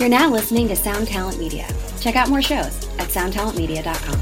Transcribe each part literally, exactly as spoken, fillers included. You're now listening to Sound Talent Media. Check out more shows at sound talent media dot com.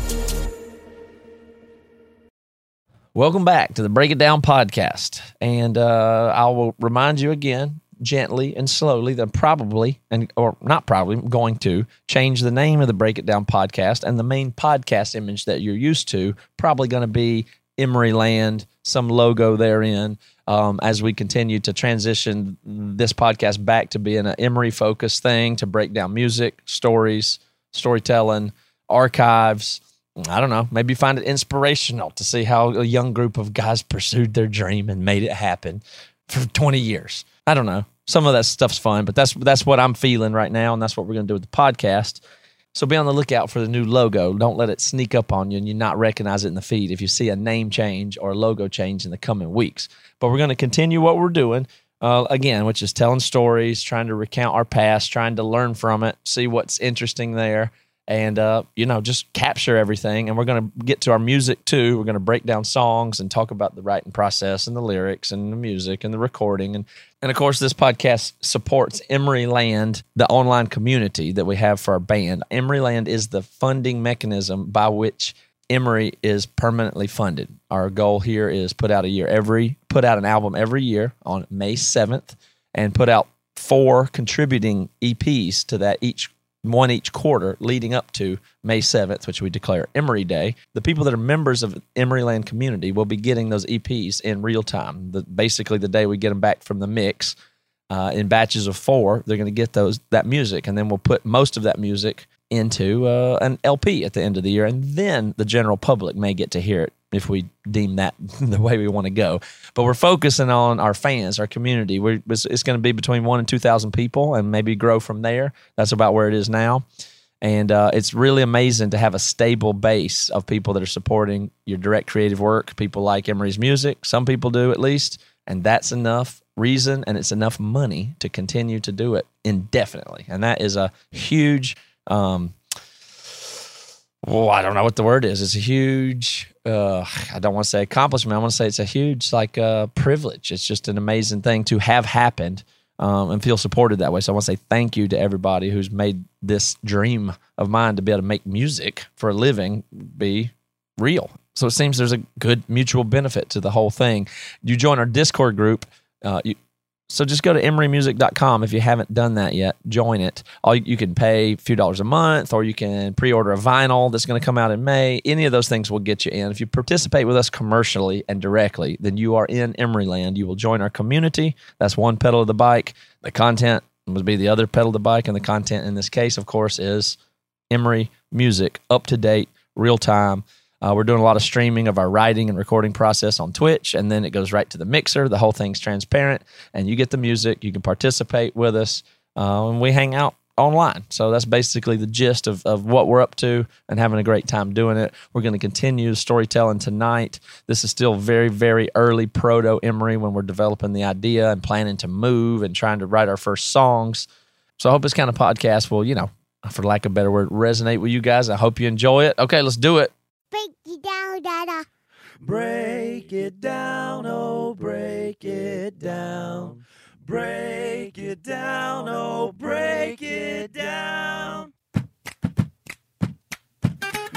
Welcome back to the Break It Down podcast. And uh, I will remind you again, gently and slowly, that probably, and or not probably, I'm going to change the name of the Break It Down podcast, and the main podcast image that you're used to, probably going to be Emery Land, some logo therein, um, as we continue to transition this podcast back to being an Emery-focused thing, to break down music, stories, storytelling, archives. I don't know, maybe find it inspirational to see how a young group of guys pursued their dream and made it happen for twenty years. I don't know. Some of that stuff's fun, but that's that's what I'm feeling right now, and that's what we're going to do with the podcast. So be on the lookout for the new logo. Don't let it sneak up on you and you not recognize it in the feed if you see a name change or a logo change in the coming weeks. But we're going to continue what we're doing, uh, again, which is telling stories, trying to recount our past, trying to learn from it, see what's interesting there, and, uh, you know, just capture everything. And we're going to get to our music, too. We're going to break down songs and talk about the writing process and the lyrics and the music and the recording. And, and of course, this podcast supports Emery Land, the online community that we have for our band. Emery Land is the funding mechanism by which Emery is permanently funded. Our goal here is put out a year every, put out an album every year on May seventh, and put out four contributing E Ps to that each one each quarter leading up to May seventh, which we declare Emery Day. The people that are members of Emery Land community will be getting those E Ps in real time. The, basically, the day we get them back from the mix uh, in batches of four, they're going to get those that music, and then we'll put most of that music into uh, an L P at the end of the year, and then the general public may get to hear it if we deem that the way we want to go. But we're focusing on our fans, our community. We're, it's it's going to be between one and two thousand people, and maybe grow from there. That's about where it is now. And uh, it's really amazing to have a stable base of people that are supporting your direct creative work. People like Emery's music. Some people do, at least. And that's enough reason, and it's enough money to continue to do it indefinitely. And that is a huge... Um, well, I don't know what the word is. It's a huge, uh, I don't want to say accomplishment. I want to say it's a huge, like, uh, privilege. It's just an amazing thing to have happened, um, and feel supported that way. So I want to say thank you to everybody who's made this dream of mine to be able to make music for a living be real. So it seems there's a good mutual benefit to the whole thing. You join our Discord group, uh, you, So just go to emery music dot com if you haven't done that yet. Join it. All you can pay a few dollars a month, or you can pre-order a vinyl that's going to come out in May. Any of those things will get you in. If you participate with us commercially and directly, then you are in Emery Land. You will join our community. That's one pedal of the bike. The content would be the other pedal of the bike, and the content in this case, of course, is Emery Music, up-to-date, real-time. Uh, we're doing a lot of streaming of our writing and recording process on Twitch, and then it goes right to the mixer. The whole thing's transparent, and you get the music. You can participate with us, uh, and we hang out online. So that's basically the gist of, of what we're up to, and having a great time doing it. We're going to continue storytelling tonight. This is still very, very early proto-Emery when we're developing the idea and planning to move and trying to write our first songs. So I hope this kind of podcast will, you know, for lack of a better word, resonate with you guys. I hope you enjoy it. Okay, let's do it. Break it down, Dada. Break it down, oh, break it down. Break it down, oh, break it down.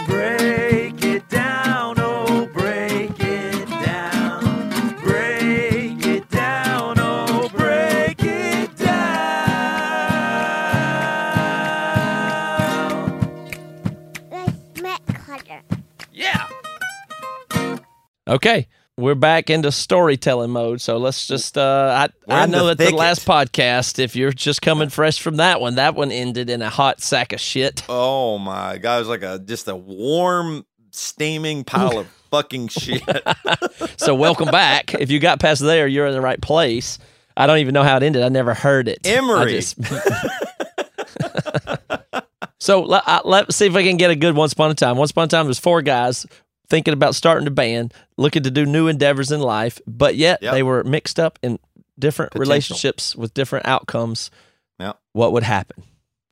Break it down, oh, break it down. Break it down, oh, break it down. That's Matt Carter. Yeah. Okay, we're back into storytelling mode. So let's just, uh, I, I know that the last podcast, if you're just coming fresh from that one, that one ended in a hot sack of shit. Oh my God. It was like a, just a warm, steaming pile of fucking shit. So welcome back. If you got past there, you're in the right place. I don't even know how it ended. I never heard it. Emery. I just... So let, I, let's see if I can get a good Once Upon a Time. Once Upon a Time, there's four guys thinking about starting a band, looking to do new endeavors in life, but yet yep. they were mixed up in different Potential. relationships with different outcomes. Yep. What would happen?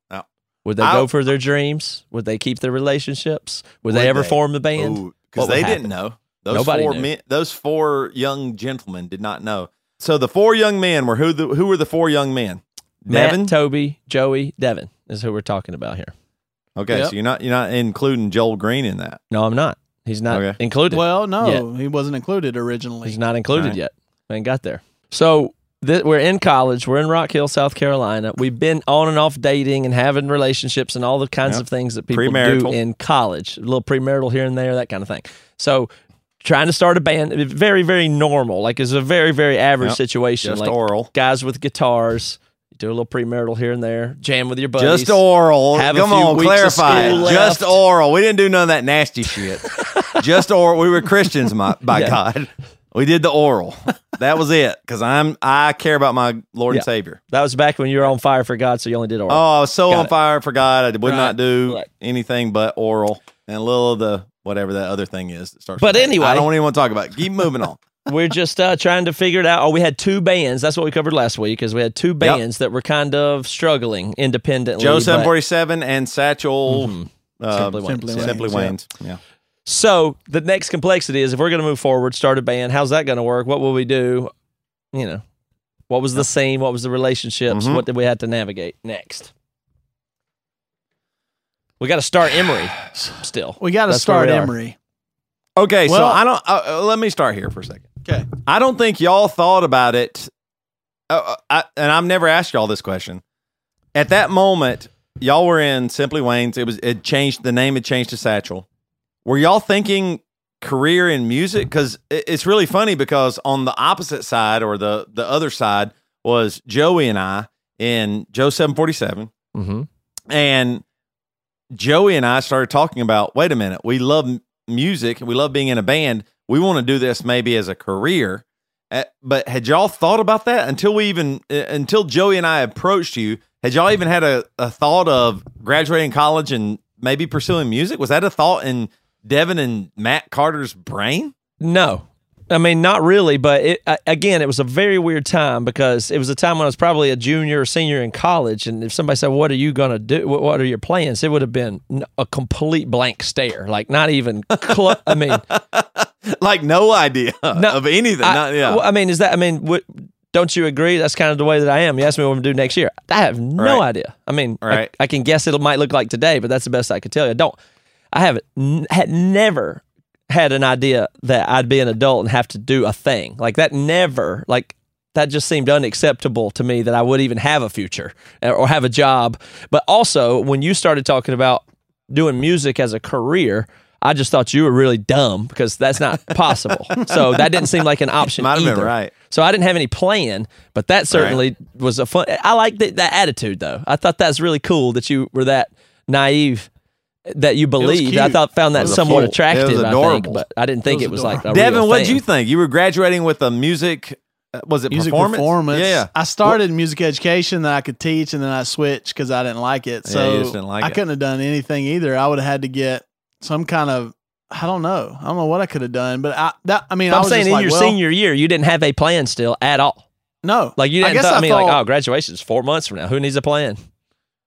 Yep. Would they I'll, go for their dreams? Would they keep their relationships? Would, would they ever they? form a band? Because they happen? didn't know. Those Nobody four knew. Men, those four young gentlemen did not know. So the four young men were who? The, who were the four young men? Devin, Matt, Toby, Joey, Devin. is who we're talking about here. Okay, yep. So you're not you're not including Joel Green in that. No, I'm not. He's not okay. included. Well, no, yet. He wasn't included originally. He's not included right. yet. We ain't got there. So th- we're in college. We're in Rock Hill, South Carolina. We've been on and off dating and having relationships and all the kinds yep. of things that people do in college. A little premarital here and there, that kind of thing. So trying to start a band, very, very normal. Like it's a very, very average yep. situation. Just like oral. Guys with guitars. Do a little premarital here and there. Jam with your buddies. Just oral. Have Come a few on, weeks clarify. Of school Just left. Oral. We didn't do none of that nasty shit. Just oral. We were Christians, my, by yeah. God. We did the oral. That was it. Because I'm I care about my Lord yeah. and Savior. That was back when you were on fire for God, so you only did oral. Oh, I was so Got on it. Fire for God. I would right. not do right. anything but oral and a little of the whatever that other thing is. That starts. But anyway, I don't even want to talk about it. Keep moving on. We're just uh, trying to figure it out. Oh, we had two bands. That's what we covered last week, is we had two bands yep. that were kind of struggling independently. Joe seven forty-seven and Satchel. Mm-hmm. Uh, Simply, Simply Wayne's. Simply Wayne's. Yeah. yeah. So the next complexity is, if we're going to move forward, start a band, how's that going to work? What will we do? You know, what was the scene? What was the relationships? Mm-hmm. What did we have to navigate next? We got to start Emery still. We got to start Emery. Okay, well, so I don't. Uh, let me start here for a second. Okay, I don't think y'all thought about it, uh, I, and I've never asked y'all this question. At that moment, y'all were in Simply Wayne's. It was it changed the name. It changed to Satchel. Were y'all thinking career in music? Because it, it's really funny because on the opposite side or the the other side was Joey and I in Joe seven forty-seven, mm-hmm. and Joey and I started talking about. Wait a minute, we love music. We love being in a band. We want to do this maybe as a career. Uh, but had y'all thought about that until we even, uh, until Joey and I approached you, had y'all even had a, a thought of graduating college and maybe pursuing music? Was that a thought in Devin and Matt Carter's brain? No, I mean, not really. But it, I, again, it was a very weird time because it was a time when I was probably a junior or senior in college. And if somebody said, what are you going to do? What, what are your plans? It would have been a complete blank stare. Like not even, cl- I mean. Like no idea no, of anything. I, not, yeah. well, I mean, is that, I mean, what, don't you agree? That's kind of the way that I am. You ask me what I'm going to do next year. I have no right. idea. I mean, right. I, I can guess it might look like today, but that's the best I could tell you. I don't, I haven't, n- had never had an idea that I'd be an adult and have to do a thing like that. Never, like that just seemed unacceptable to me that I would even have a future or have a job. But also when you started talking about doing music as a career, I just thought you were really dumb because that's not possible. So that didn't seem like an option Might have either. Been right. So I didn't have any plan, but that certainly right. was a fun, I like that, that attitude though. I thought that's really cool that you were that naive that you believed. I thought found that somewhat fool. attractive, I think, but I didn't think it was, it was like a Devin, what did you think? You were graduating with a music, uh, was it music performance? performance. Yeah, yeah. I started what? music education that I could teach, and then I switched because I didn't like it. So yeah, you just didn't like I it. couldn't have done anything either. I would have had to get some kind of, I don't know. I don't know what I could have done, but I, that, I mean, so I was I'm saying in like, your well, senior year, you didn't have a plan still at all. No. Like you didn't I guess thought, I mean, thought, like, oh, graduation's four months from now. Who needs a plan?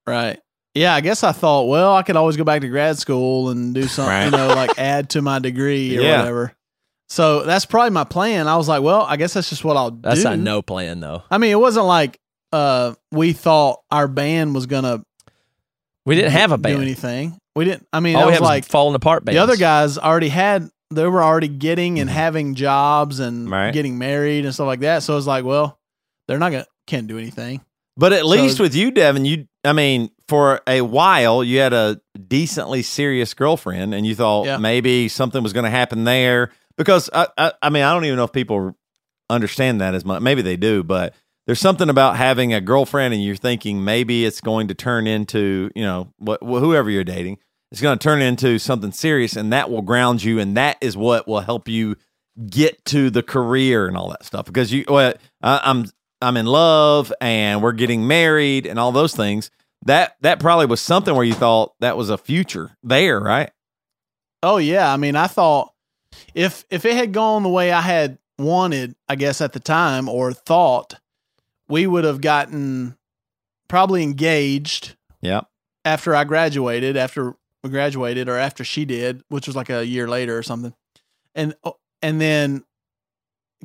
Right. Yeah, I guess I thought, well, I could always go back to grad school and do something, right. you know, like add to my degree or yeah. whatever. So that's probably my plan. I was like, well, I guess that's just what I'll that's do. That's not no plan, though. I mean, it wasn't like uh, we thought our band was going to We didn't have a band. Do anything. We didn't, I mean, it was like falling apart bands. The other guys already had, they were already getting and having jobs and right. getting married and stuff like that. So it was like, well, they're not going to, can't do anything. But at least so, with you, Devin, you, I mean, for a while, you had a decently serious girlfriend, and you thought yeah. maybe something was going to happen there. Because, I, I, I mean, I don't even know if people understand that as much. Maybe they do, but there's something about having a girlfriend, and you're thinking maybe it's going to turn into, you know, wh- whoever you're dating, it's going to turn into something serious, and that will ground you, and that is what will help you get to the career and all that stuff. Because you, well, I, I'm... I'm in love and we're getting married and all those things. That that probably was something where you thought that was a future there, right? Oh yeah. I mean, I thought if if it had gone the way I had wanted, I guess at the time or thought, we would have gotten probably engaged. Yeah. After I graduated, after we graduated or after she did, which was like a year later or something. And and then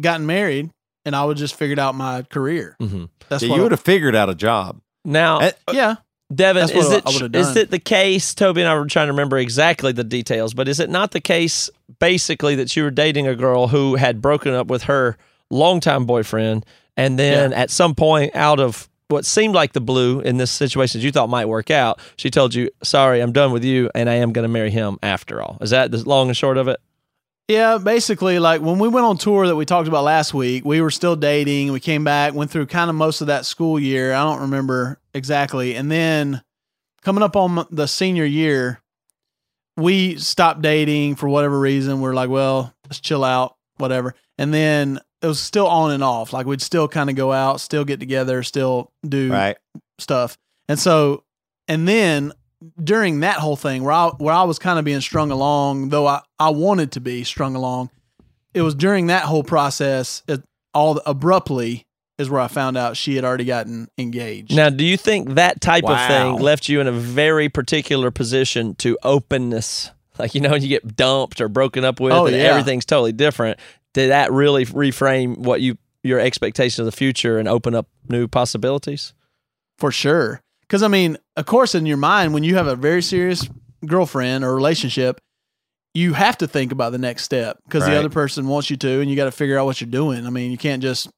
gotten married. And I would just figured out my career. Mm-hmm. That's yeah, what you would have figured out a job. Now, uh, yeah. Devin, is it, is it the case, Toby and I were trying to remember exactly the details, but is it not the case basically that you were dating a girl who had broken up with her longtime boyfriend, and then yeah. at some point out of what seemed like the blue in this situation that you thought might work out, she told you, sorry, I'm done with you, and I am going to marry him after all. Is that the long and short of it? Yeah, basically, like when we went on tour that we talked about last week, we were still dating. We came back, went through kind of most of that school year. I don't remember exactly. And then coming up on the senior year, we stopped dating for whatever reason. We're like, well, let's chill out, whatever. And then it was still on and off. Like we'd still kind of go out, still get together, still do right. stuff. And so, and then during that whole thing where I, where I was kind of being strung along, though I, I wanted to be strung along, it was during that whole process, it, all the, abruptly is where I found out she had already gotten engaged. Now, do you think that type wow. of thing left you in a very particular position to openness? Like, you know, when you get dumped or broken up with oh, and yeah. everything's totally different, did that really reframe what you your expectation of the future and open up new possibilities? For sure. Because, I mean, of course, in your mind, when you have a very serious girlfriend or relationship, you have to think about the next step because right. the other person wants you to, and you got to figure out what you're doing. I mean, you can't just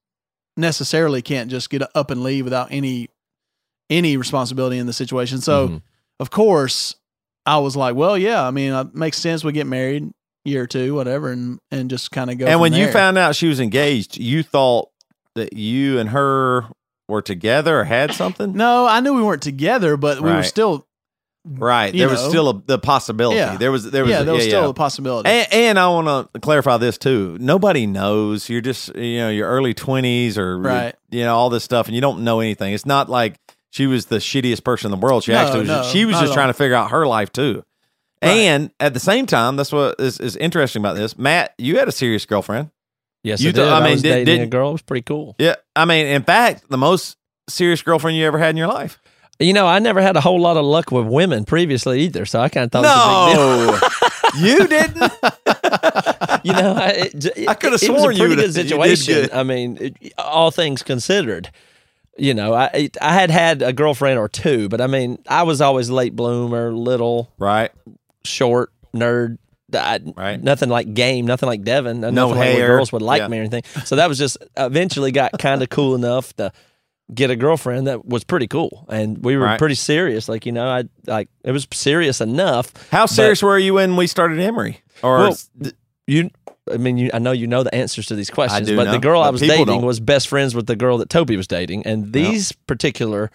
necessarily can't just get up and leave without any any responsibility in the situation. So, mm-hmm. of course, I was like, well, yeah, I mean, it makes sense. We get married year or two, whatever, and, and just kind of go. And when there. you found out she was engaged, you thought that you and her were together or had something? No, I knew we weren't together, but we right. were still right. There know. was still a, the possibility. Yeah. There was there was yeah, a, there was yeah, still yeah. a possibility. And, and I want to clarify this too. Nobody knows. You're just you know your early twenties or right. you know all this stuff, and you don't know anything. It's not like she was the shittiest person in the world. She no, actually was, no, she was just trying to figure out her life too. Right. And at the same time, that's what is, is interesting about this. Matt, you had a serious girlfriend. Yes, you I, did. I, I mean, was did, dating did, a girl. It was pretty cool. Yeah, I mean, in fact, the most serious girlfriend you ever had in your life. You know, I never had a whole lot of luck with women previously either, so I kind of thought no, it was a big deal. You didn't. You know, I, it, I could have sworn you would have. It was a pretty good situation. I mean, it, all things considered, you know, I it, I had had a girlfriend or two, but I mean, I was always late bloomer, little, right, short nerd. I, right. Nothing like game, nothing like Devin, no nothing hair. Like girls would like yeah. me or anything. So that was just eventually got kind of cool enough to get a girlfriend that was pretty cool, and we were right. pretty serious. Like you know, I like it was serious enough. How serious but, were you when we started Emery? Or well, th- you? I mean, you, I know you know the answers to these questions, but know. the girl but I was dating don't. was best friends with the girl that Toby was dating, and these no. particular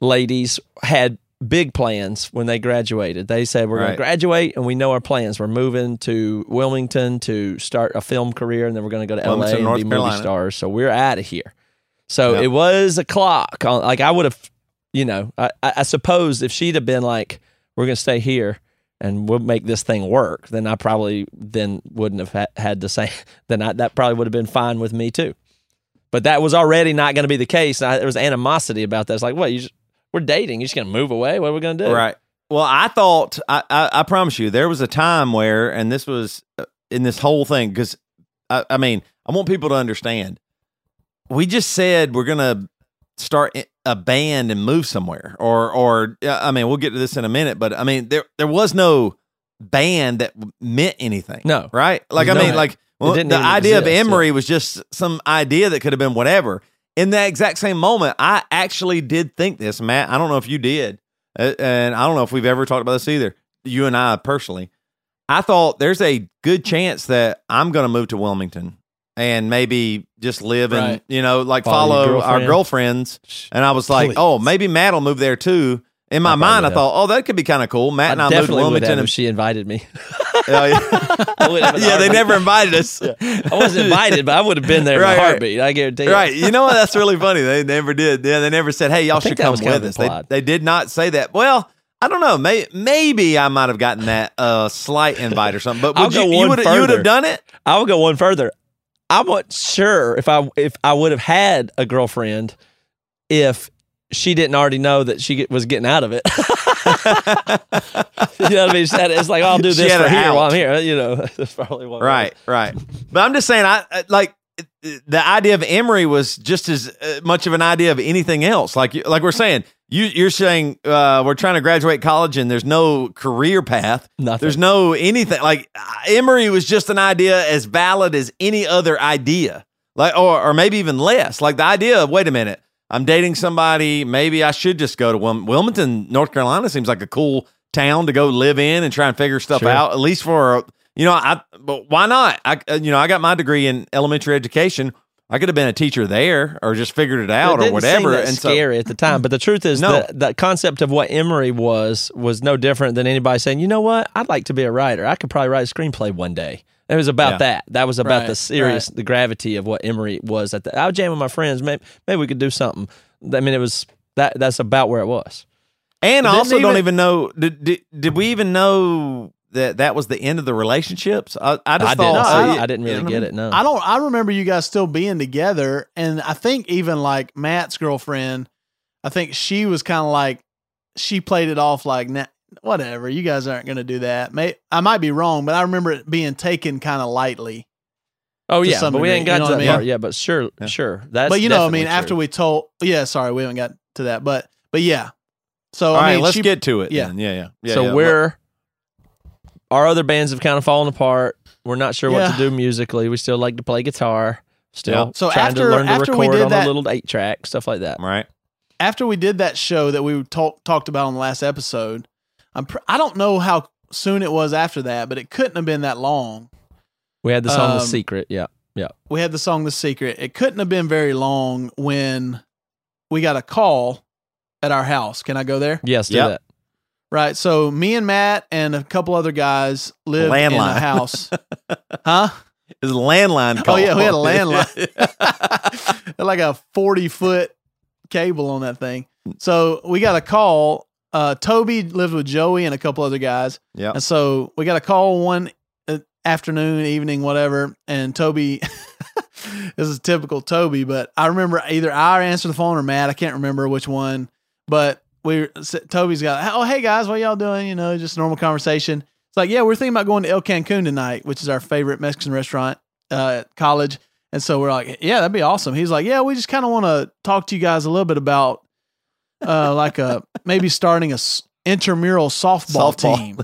ladies had big plans when they graduated. They said, we're right. going to graduate, and we know our plans. We're moving to Wilmington to start a film career, and then we're going to go to Wilmington, L A and North be Carolina. movie stars. So we're out of here. So yep. it was a clock. On, like, I would have, you know, I, I suppose if she'd have been like, we're going to stay here and we'll make this thing work, then I probably then wouldn't have ha- had the same. Then I, that probably would have been fine with me, too. But that was already not going to be the case. And I, there was animosity about that. It's like, what, you just, we're dating. You're just going to move away. What are we going to do? Right. Well, I thought, I, I, I promise you, there was a time where, and this was in this whole thing, because, I, I mean, I want people to understand. We just said we're going to start a band and move somewhere. Or, or I mean, we'll get to this in a minute, but, I mean, there there was no band that meant anything. No. Right? Like, no. I mean, like, well, the idea exist, of Emery yeah. was just some idea that could have been whatever. In that exact same moment, I actually did think this, Matt. I don't know if you did, and I don't know if we've ever talked about this either, you and I personally. I thought there's a good chance that I'm going to move to Wilmington and maybe just live and, right. you know, like follow, follow girlfriend. our girlfriends. And I was like, Please. oh, maybe Matt will move there too. In my I mind, I thought, oh, that could be kind of cool. Matt I and I moved to Wilmington. And she invited me. oh, yeah, yeah they never invited us. Yeah. I wasn't invited, but I would have been there right, in a heartbeat. Right. I guarantee you. Right. You know what? That's really funny. They never did. Yeah, they never said, hey, y'all should come with us. They, they did not say that. Well, I don't know. May, maybe I might have gotten that uh, slight invite or something. But would you, you would have done it? I would go one further. I wasn't sure if I, if I would have had a girlfriend if she didn't already know that she was getting out of it. You know what I mean? It's like, I'll do this for here out. while I'm here. You know, that's probably what Right, was. right. But I'm just saying, I like, the idea of Emery was just as much of an idea of anything else. Like, like we're saying, You, you're saying uh, we're trying to graduate college and there's no career path. Nothing. There's no anything. Like, Emery was just an idea as valid as any other idea, like, or or maybe even less. Like the idea of, wait a minute, I'm dating somebody. Maybe I should just go to Wil- Wilmington, North Carolina. Seems like a cool town to go live in and try and figure stuff sure. out. At least for, you know, I. But why not? I, you know, I got my degree in elementary education. I could have been a teacher there, or just figured it out, it or whatever. It seemed scary so, at the time, but the truth is, no. the, the concept of what Emery was was no different than anybody saying, "You know what? I'd like to be a writer. I could probably write a screenplay one day." It was about yeah. that. That was about right. the serious, right. the gravity of what Emery was. At the, I would jam with my friends. Maybe, maybe we could do something. I mean, it was that. That's about where it was. And I also even, don't even know. Did, did did we even know? That that was the end of the relationships. I, I just I thought didn't, so I, it, I didn't really you know, get it. No, I don't. I remember you guys still being together, and I think even like Matt's girlfriend, I think she was kind of like she played it off like nah, whatever. You guys aren't going to do that. May, I might be wrong, but I remember it being taken kind of lightly. Oh yeah, but we ain't got you know to that mean? Part. Yeah, but sure, yeah. sure. That's but you know, I mean, true. After we told, yeah, sorry, we haven't got to that, but but yeah. So all I right, mean, let's she, get to it. Yeah, then. yeah, yeah. yeah so yeah, we're. Look, our other bands have kind of fallen apart. We're not sure yeah. what to do musically. We still like to play guitar. Still yeah. so trying after, to learn to record on that, a little eight track, stuff like that. Right. After we did that show that we talk, talked about on the last episode, I'm pr- I don't know how soon it was after that, but it couldn't have been that long. We had the song um, The Secret. Yeah. Yeah. We had the song The Secret. It couldn't have been very long when we got a call at our house. Can I go there? Yes, do yep. that. Right, so me and Matt and a couple other guys lived landline. in a house. Huh? It was a landline call. Oh, yeah, we had a landline. Like a forty-foot cable on that thing. So we got a call. Uh, Toby lived with Joey and a couple other guys. Yeah. And so we got a call one afternoon, evening, whatever, and Toby... This is typical Toby, but I remember either I answered the phone or Matt. I can't remember which one, but... We Toby's got, oh, hey guys, what y'all doing? You know, just normal conversation. It's like, yeah, we're thinking about going to El Cancun tonight, which is our favorite Mexican restaurant uh, at college. And so we're like, yeah, that'd be awesome. He's like, yeah, we just kind of want to talk to you guys a little bit about uh, like a, maybe starting a s- intramural softball, softball team.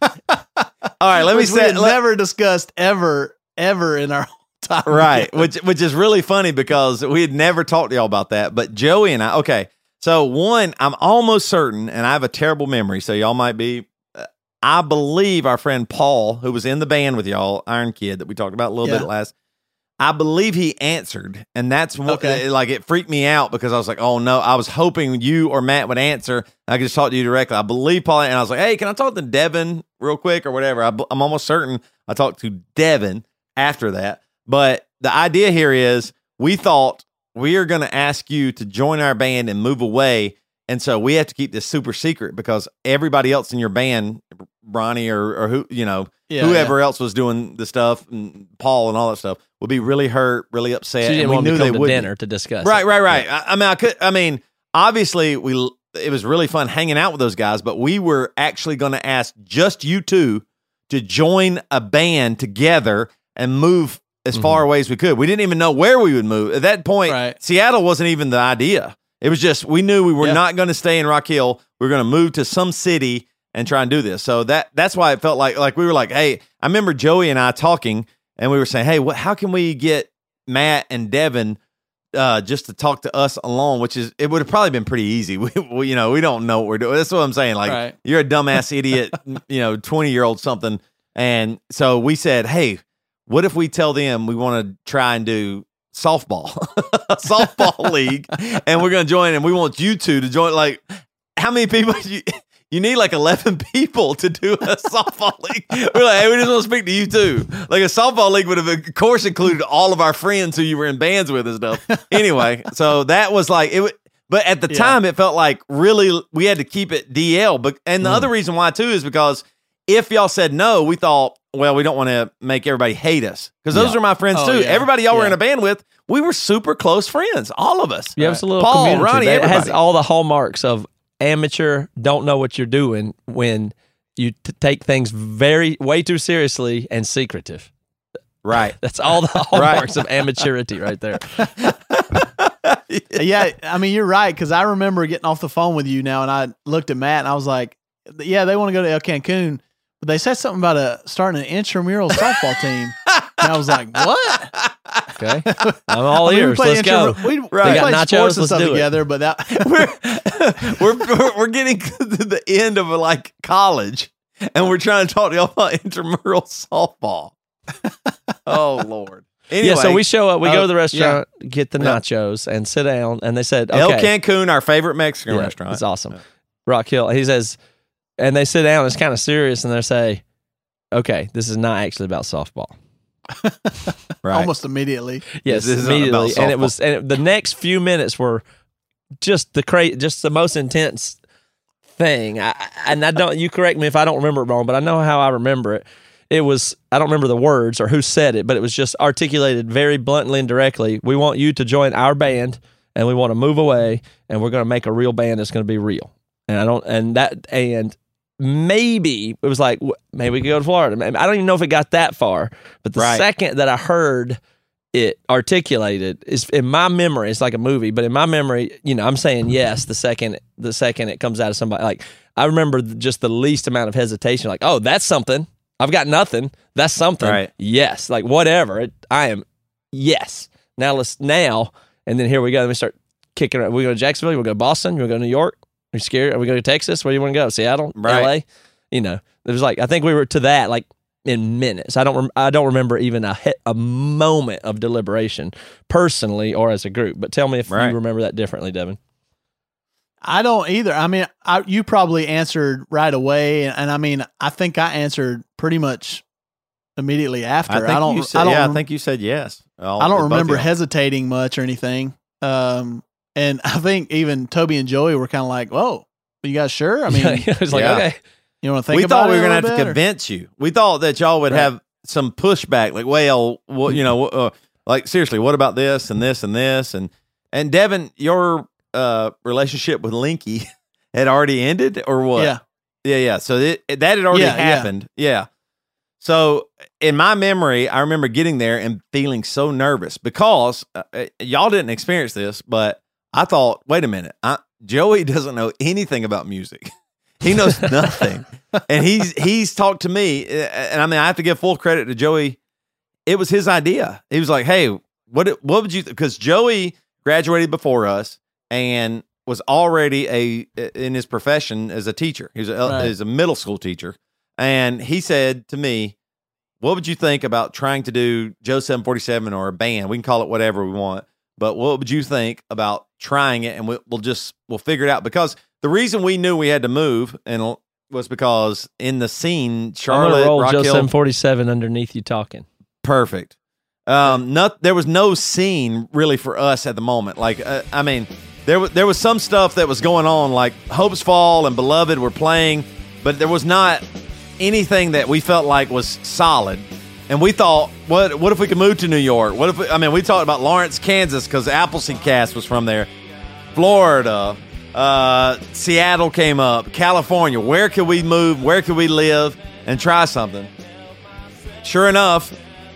All right. Let me say it. Never discussed ever, ever in our time. Right. Together. Which, which is really funny because we had never talked to y'all about that, but Joey and I, okay. So one, I'm almost certain, and I have a terrible memory, so y'all might be, uh, I believe our friend Paul, who was in the band with y'all, Iron Kid, that we talked about a little yeah. bit last, I believe he answered, and that's what, okay. it, like, it freaked me out, because I was like, oh no, I was hoping you or Matt would answer, I could just talk to you directly. I believe Paul, and I was like, hey, can I talk to Devin real quick, or whatever, I, I'm almost certain I talked to Devin after that, but the idea here is, we thought, we are going to ask you to join our band and move away. And so we have to keep this super secret because everybody else in your band, Ronnie or, or who, you know, yeah, whoever yeah. else was doing the stuff and Paul and all that stuff would be really hurt, really upset. So you didn't and want we knew to come they would dinner to discuss. Right, it. right, right. Yeah. I, I mean, I could, I mean, obviously we, it was really fun hanging out with those guys, but we were actually going to ask just you two to join a band together and move as far mm-hmm. away as we could. We didn't even know where we would move. At that point, right. Seattle wasn't even the idea. It was just, we knew we were yeah. not going to stay in Rock Hill. We were going to move to some city and try and do this. So that that's why it felt like, like we were like, hey, I remember Joey and I talking, and we were saying, hey, what? how can we get Matt and Devin uh, just to talk to us alone, which is, it would have probably been pretty easy. We, we, you know, we don't know what we're doing. That's what I'm saying. Like, right. you're a dumbass idiot, you know, twenty-year-old something. And so we said, hey, what if we tell them we want to try and do softball, softball league, and we're going to join, and we want you two to join? Like, how many people? You, you need like eleven people to do a softball league. We're like, hey, we just want to speak to you two. Like a softball league would have, of course, included all of our friends who you were in bands with and stuff. Anyway, so that was like it. But at the yeah. time, it felt like really we had to keep it D L. But and the mm. other reason why too is because if y'all said no, we thought, well, we don't want to make everybody hate us because those yeah. are my friends too. Oh, yeah. Everybody y'all yeah. were in a band with, we were super close friends, all of us. Yeah, it's a little Paul, community. Ronnie, that everybody. Has all the hallmarks of amateur, don't know what you're doing when you t- take things very way too seriously and secretive. Right. That's all the hallmarks right. of amateurity right there. Yeah, I mean, you're right, because I remember getting off the phone with you now, and I looked at Matt, and I was like, yeah, they want to go to El Cancun, but they said something about a, starting an intramural softball team. And I was like, what? Okay. I'm all I mean, ears. Let's intram- go. We, right. we got nachos, sports and let's stuff do together, it. But that we're, we're, we're getting to the end of like college, and we're trying to talk to y'all about intramural softball. Oh, Lord. Anyway, yeah, so we show up, we uh, go to the restaurant, yeah. get the nachos, and sit down, and they said, okay. El Cancun, our favorite Mexican yeah, restaurant. It's awesome. Yeah. Rock Hill. He says, and they sit down, it's kind of serious, and they say, okay, this is not actually about softball. Right. Almost immediately. Yes, immediately. And it was, and it, the next few minutes were just the cra- just the most intense thing. I, and I don't, you correct me if I don't remember it wrong, but I know how I remember it. It was, I don't remember the words or who said it, but it was just articulated very bluntly and directly. We want you to join our band, and we want to move away, and we're going to make a real band that's going to be real. And I don't, and that, and maybe it was like, maybe we could go to Florida. I don't even know if it got that far, but the right. second that I heard it articulated is in my memory. It's like a movie, but in my memory, you know, I'm saying yes. The second, the second it comes out of somebody, like I remember just the least amount of hesitation, like, oh, that's something. I've got nothing. That's something. Right. Yes. Like whatever. It, I am. Yes. Now let's now. And then here we go. Let me start kicking around. We go to Jacksonville. We go to Boston. We go to New York. Are you scared? Are we going to Texas? Where do you want to go? Seattle? Right. L A? You know, it was like, I think we were to that like in minutes. I don't, rem- I don't remember even a he- a moment of deliberation personally or as a group, but tell me if right. you remember that differently, Devin. I don't either. I mean, I, you probably answered right away. And, and I mean, I think I answered pretty much immediately after. I, think I don't, you said, I don't, yeah, I think you said yes. I'll, I don't remember hesitating much or anything. Um, and I think even Toby and Joey were kind of like, whoa, are you guys sure? I mean, it was like, yeah. okay, you want to think we about it? We thought we were going to have to convince or? you. We thought that y'all would right. have some pushback. Like, well, what, you know, uh, like seriously, what about this and this and this? And, and Devin, your, Uh, relationship with Linky had already ended, or what? Yeah, yeah, yeah. So it, it, that had already yeah, happened. Yeah. yeah. So in my memory, I remember getting there and feeling so nervous because uh, y'all didn't experience this, but I thought, wait a minute, I, Joey doesn't know anything about music. He knows nothing, and he's he's talked to me, and I mean, I have to give full credit to Joey. It was his idea. He was like, "Hey, what what would you?" Because Joey graduated before us. And was already a in his profession as a teacher. He was a, right. he was a middle school teacher. And he said to me, what would you think about trying to do Joe seven forty-seven or a band? We can call it whatever we want. But what would you think about trying it? And we'll, we'll just, we'll figure it out. Because the reason we knew we had to move and was because in the scene, Charlotte, roll Rock Joe Hill, seven forty-seven underneath you talking. Perfect. Um, not, there was no scene really for us at the moment. Like, uh, I mean... There was there was some stuff that was going on, like Hope's Fall and Beloved were playing, but there was not anything that we felt like was solid. And we thought, what what if we could move to New York? What if we, I mean, we talked about Lawrence, Kansas, because Appleseed Cast was from there, Florida, uh, Seattle came up, California. Where could we move? Where could we live and try something? Sure enough,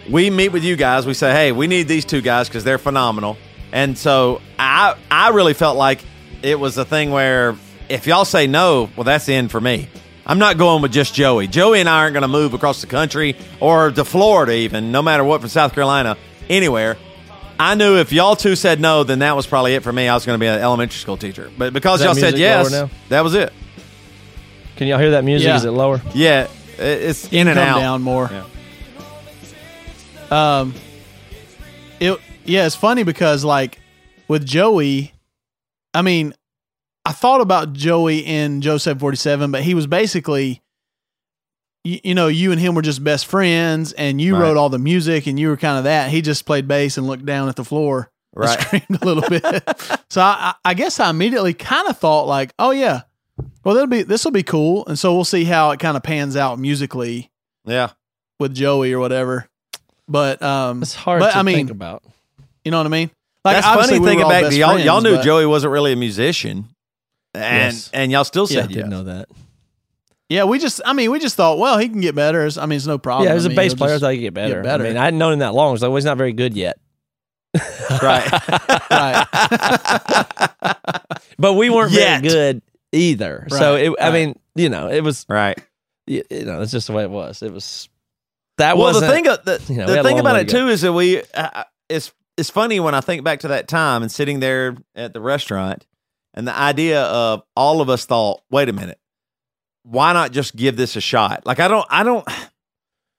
we meet with you guys. We say, hey, we need these two guys because they're phenomenal. And so I I really felt like it was a thing where if y'all say no, well, that's the end for me. I'm not going with just Joey. Joey and I aren't going to move across the country or to Florida even, no matter what, from South Carolina, anywhere. I knew if y'all two said no, then that was probably it for me. I was going to be an elementary school teacher. But because y'all said yes, that was it. Can y'all hear that music? Yeah. Is it lower? Yeah, it's in and out. Come down more. Yeah. Um, it... Yeah, it's funny because, like, with Joey, I mean, I thought about Joey in Joe seven forty-seven, but he was basically, you, you know, you and him were just best friends, and you right. wrote all the music, and you were kind of that. He just played bass and looked down at the floor right. and screamed a little bit. So I, I guess I immediately kind of thought, like, oh, yeah, well, that'll be this will be cool, and so we'll see how it kind of pans out musically yeah, with Joey or whatever. But um, it's hard but, to I mean, think about. You know what I mean? Like, that's funny thinking we back to y'all. Friends, y'all knew Joey wasn't really a musician, and yes. and y'all still said yeah, I didn't yes. know that. Yeah, we just, I mean, we just thought, well, he can get better. It's, I mean, it's no problem. Yeah, as a I mean, bass player, I thought he could get better. get better. I mean, I hadn't known him that long. So like, well, he's not very good yet. Right. Right. But we weren't Yet. very good either. Right. So, it, right. I mean, you know, it was... Right. You, you know, it's just the way it was. It was... That well, wasn't... Well, the thing, the, you know, the thing about it, too, is that we... Uh, it's it's funny when I think back to that time and sitting there at the restaurant and the idea of all of us thought, wait a minute, why not just give this a shot? Like, I don't... I don't...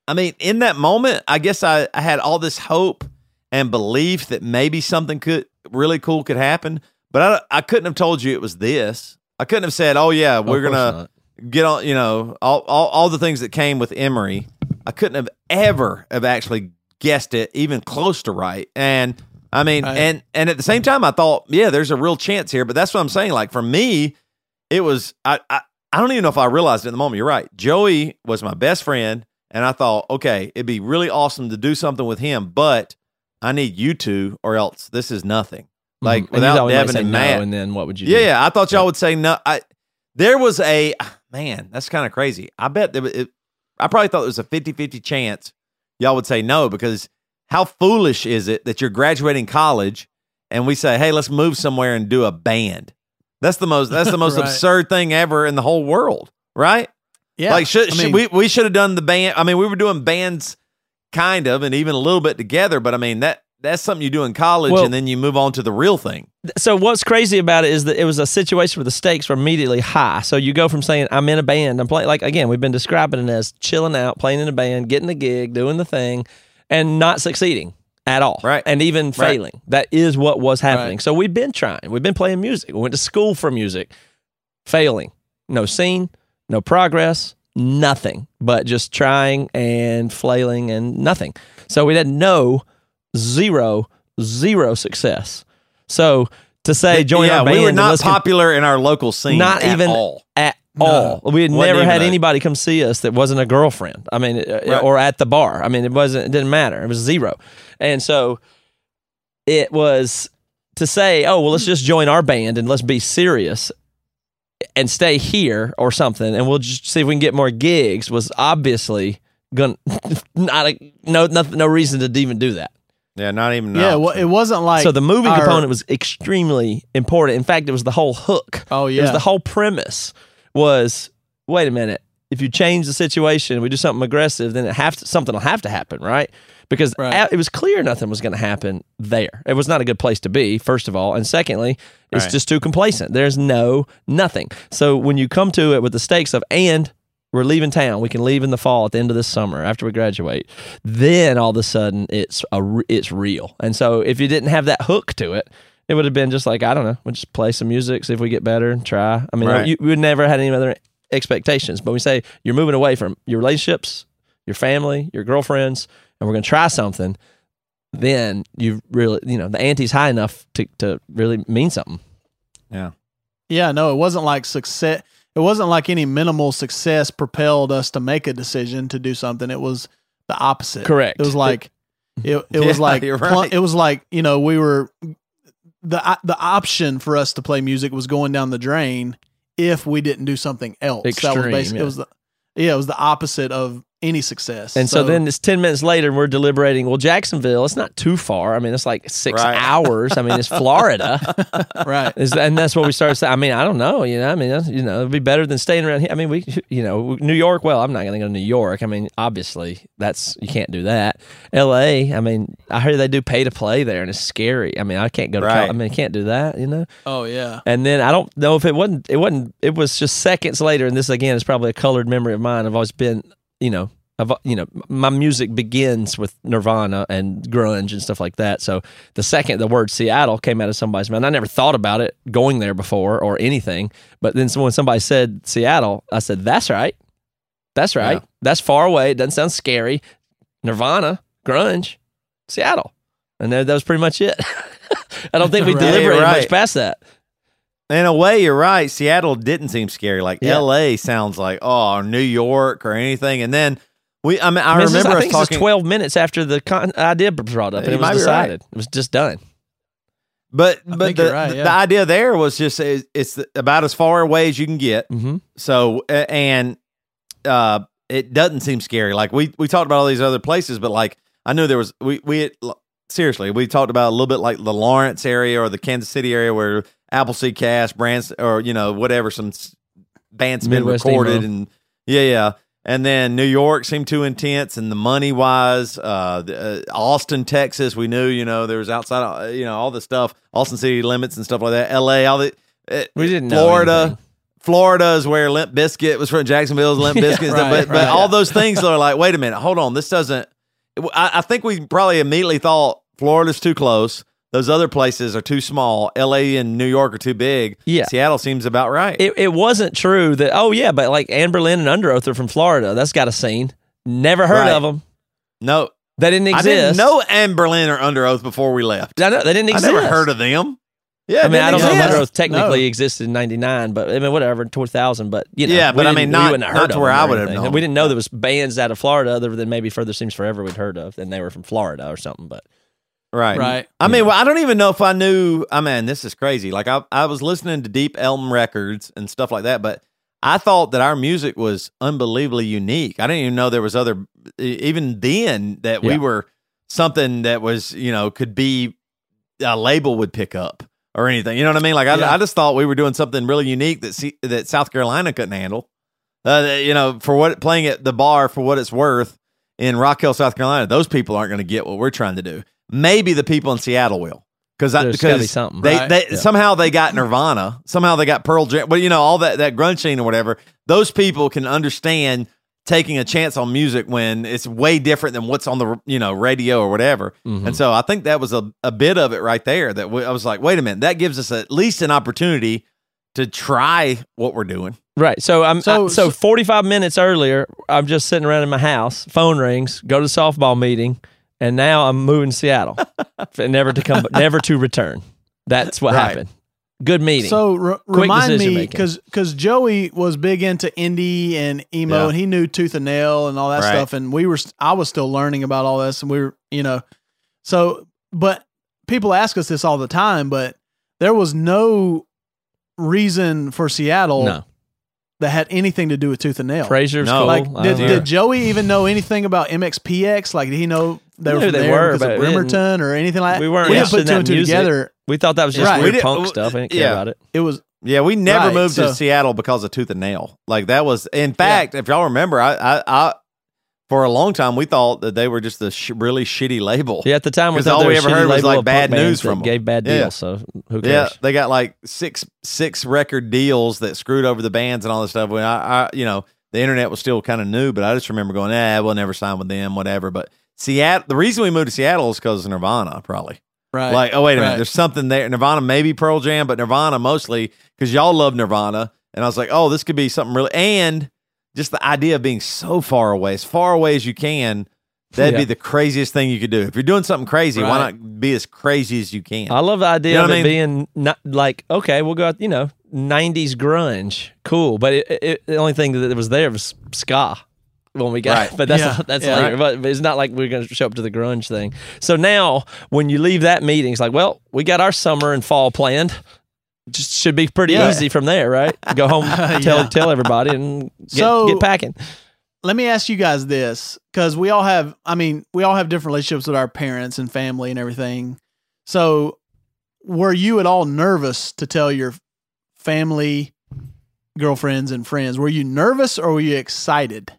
I mean, in that moment, I guess I, I had all this hope and belief that maybe something could really cool could happen, but I, I couldn't have told you it was this. I couldn't have said, "Oh yeah, we're oh, gonna not. get on." You know, all, all all the things that came with Emery, I couldn't have ever have actually guessed it, even close to right. And I mean, I, and and at the same time, I thought, yeah, there's a real chance here. But that's what I'm saying. Like for me, it was I I, I don't even know if I realized it in the moment. You're right. Joey was my best friend. And I thought, okay, it'd be really awesome to do something with him, but I need you two, or else this is nothing. Like mm-hmm. without Devin and Matt, no, and then what would you? Yeah, do? Yeah. I thought y'all would say no. I there was a man. That's kind of crazy. I bet there, it, I probably thought it was a fifty-fifty chance y'all would say no, because how foolish is it that you're graduating college and we say, hey, let's move somewhere and do a band? That's the most. That's the most right. absurd thing ever in the whole world, right? Yeah, like should, I mean, should we we should have done the band. I mean, we were doing bands kind of and even a little bit together, but I mean that that's something you do in college well, and then you move on to the real thing. So what's crazy about it is that it was a situation where the stakes were immediately high. So you go from saying I'm in a band, I'm playing like again, we've been describing it as chilling out, playing in a band, getting the gig, doing the thing, and not succeeding at all. Right. And even failing. Right. That is what was happening. Right. So we've been trying. We've been playing music. We went to school for music. Failing. No scene. No progress, nothing, but just trying and flailing and nothing. So we had no, zero, zero success. So to say join yeah, our band... we were not popular in our local scene not at even all. At all. No, we had never had that. anybody come see us that wasn't a girlfriend, I mean, right. or at the bar. I mean, it wasn't. It didn't matter. It was zero. And so it was to say, oh, well, let's just join our band and let's be serious and stay here or something, and we'll just see if we can get more gigs. Was obviously gonna not a, no nothing, no reason to even do that. Yeah, not even. Yeah, well, it wasn't like so. The movie our, component was extremely important. In fact, it was the whole hook. Oh yeah, it was the whole premise. Was wait a minute. If you change the situation, we do something aggressive, then it have to, something will have to happen, right? Because right. it was clear nothing was going to happen there. It was not a good place to be, first of all. And secondly, it's right. just too complacent. There's no nothing. So when you come to it with the stakes of, and we're leaving town, we can leave in the fall at the end of this summer after we graduate, then all of a sudden it's a, it's real. And so if you didn't have that hook to it, it would have been just like, I don't know, we'll just play some music, see if we get better, and try. I mean, right. you, we never had any other expectations. But we say you're moving away from your relationships, your family, your girlfriends, and we're going to try something, then you really, you know, the ante's high enough to, to really mean something. Yeah. Yeah, no, it wasn't like success. It wasn't like any minimal success propelled us to make a decision to do something. It was the opposite. Correct. It was like, it, it, it yeah, was like, you're right. it was like, you know, we were, the the option for us to play music was going down the drain if we didn't do something else. Extreme, that was basically, yeah. it was the, yeah, it was the opposite of any success. And so, so then it's ten minutes later and we're deliberating, well, Jacksonville, it's not too far. I mean, it's like six right. hours. I mean, it's Florida. right. It's, and that's what we started saying. I mean, I don't know. You know, I mean, you know, it'd be better than staying around here. I mean, we, you know, New York, well, I'm not going to go to New York. I mean, obviously that's, you can't do that. L A, I mean, I heard they do pay to play there and it's scary. I mean, I can't go to, right. college. I mean, I can't do that, you know? Oh yeah. And then I don't know if it wasn't, it wasn't, it was just seconds later. And this again is probably a colored memory of mine. I've always been, you know, I've, you know, my music begins with Nirvana and grunge and stuff like that. So the second the word Seattle came out of somebody's mouth, I never thought about it going there before or anything. But then when somebody said Seattle, I said, that's right. That's right. Yeah. That's far away. It doesn't sound scary. Nirvana, grunge, Seattle. And that was pretty much it. I don't think we right, deliberated right. much past that. In a way, you're right. Seattle didn't seem scary. Like yeah. L A sounds like, oh, New York or anything. And then we, I mean, I, I mean, remember just, I us think talking. This is twelve minutes after the con- idea was brought up, and it, it was decided. Right. It was just done. But I but the, right, yeah. the idea there was just it's about as far away as you can get. Mm-hmm. So and uh, it doesn't seem scary. Like we we talked about all these other places, but like I knew there was we we had, seriously, we talked about a little bit like the Lawrence area or the Kansas City area where Appleseed Cast, brands, or, you know, whatever, some bands been Midwest recorded emo. And yeah, yeah. And then New York seemed too intense, and the money wise, uh, the, uh, Austin, Texas, we knew, you know, there was outside, you know, all this stuff, Austin city limits and stuff like that. L A, all the, uh, we didn't Florida, know Florida is where Limp Bizkit was from. Jacksonville's Limp Bizkit, yeah, right, but, but right, all yeah. those things are like, wait a minute, hold on, this doesn't. I, I think we probably immediately thought Florida's too close. Those other places are too small. L A and New York are too big. Yeah. Seattle seems about right. It, it wasn't true that, oh, yeah, but like Anberlin and Underoath are from Florida. That's got a scene. Never heard right. of them. No. They didn't exist. I didn't know Anberlin or Underoath before we left. I know. They didn't exist. I never heard of them. Yeah. I mean, I don't exist. know if Underoath technically no. existed in ninety-nine, but I mean, whatever, two thousand, but you know. Yeah, but I mean, not, not to where I would have known. We didn't know there was bands out of Florida other than maybe Further Seems Forever we'd heard of, and they were from Florida or something, but. Right. Right. I mean, yeah. well, I don't even know if I knew. I mean, this is crazy. Like, I, I was listening to Deep Elm Records and stuff like that, but I thought that our music was unbelievably unique. I didn't even know there was other, even then, that yeah. we were something that was, you know, could be a label would pick up or anything. You know what I mean? Like, I, yeah. I just thought we were doing something really unique that C, that South Carolina couldn't handle. Uh, you know, for what playing at the bar for what it's worth in Rock Hill, South Carolina, those people aren't going to get what we're trying to do. Maybe the people in Seattle will, because because be they, right? they yeah. somehow they got Nirvana, somehow they got Pearl Jam, well, you know, all that, that grunge scene or whatever. Those people can understand taking a chance on music when it's way different than what's on the, you know, radio or whatever. Mm-hmm. And so I think that was a, a bit of it right there that we, I was like, wait a minute, that gives us at least an opportunity to try what we're doing. Right. So I'm so, I, so forty-five minutes earlier, I'm just sitting around in my house. Phone rings. Go to the softball meeting. And now I'm moving to Seattle, never to come, never to return. That's what right. happened. Good meeting. So re- remind me, because because Joey was big into indie and emo, yeah. and he knew Tooth and Nail and all that right. stuff. And we were, I was still learning about all this, and we were, you know, so. But people ask us this all the time, but there was no reason for Seattle. No. That had anything to do with Tooth and Nail. Frazier's no, cool. Like, did, did Joey even know anything about M X P X? Like, did he know they were from they there were, because of Bremerton or anything like that? We weren't. We didn't put two and two music. together. We thought that was just right. weird we punk we, stuff. I didn't yeah. care about it. It was. Yeah, we never right, moved so. to Seattle because of Tooth and Nail. Like, that was. In fact, yeah. if y'all remember, I, I, I, for a long time, we thought that they were just a sh- really shitty label. Yeah, at the time, we thought all we ever heard was like bad news from them. Gave bad deals, yeah. so who cares? Yeah, they got like six six record deals that screwed over the bands and all this stuff. When I, I you know, the internet was still kind of new, but I just remember going, "Ah, we'll never sign with them, whatever." But Seattle, the reason we moved to Seattle is because of Nirvana, probably. Right? Like, oh wait a right. minute, there's something there. Nirvana, maybe Pearl Jam, but Nirvana mostly because y'all love Nirvana, and I was like, "Oh, this could be something really." And just the idea of being so far away, as far away as you can, that'd yeah. be the craziest thing you could do. If you're doing something crazy, right. why not be as crazy as you can? I love the idea you know of it being not, like, okay, we'll go out, you know, nineties grunge. Cool. But it, it, the only thing that was there was ska when we got right. it. But that's, yeah. that's yeah, later. Right. But it's not like we're going to show up to the grunge thing. So now when you leave that meeting, it's like, well, we got our summer and fall planned. Just should be pretty yeah. easy from there, right? Go home, tell yeah. tell everybody, and get, so, get packing. Let me ask you guys this, because we all have, I mean, we all have different relationships with our parents and family and everything. So, were you at all nervous to tell your family, girlfriends, and friends? Were you nervous or were you excited?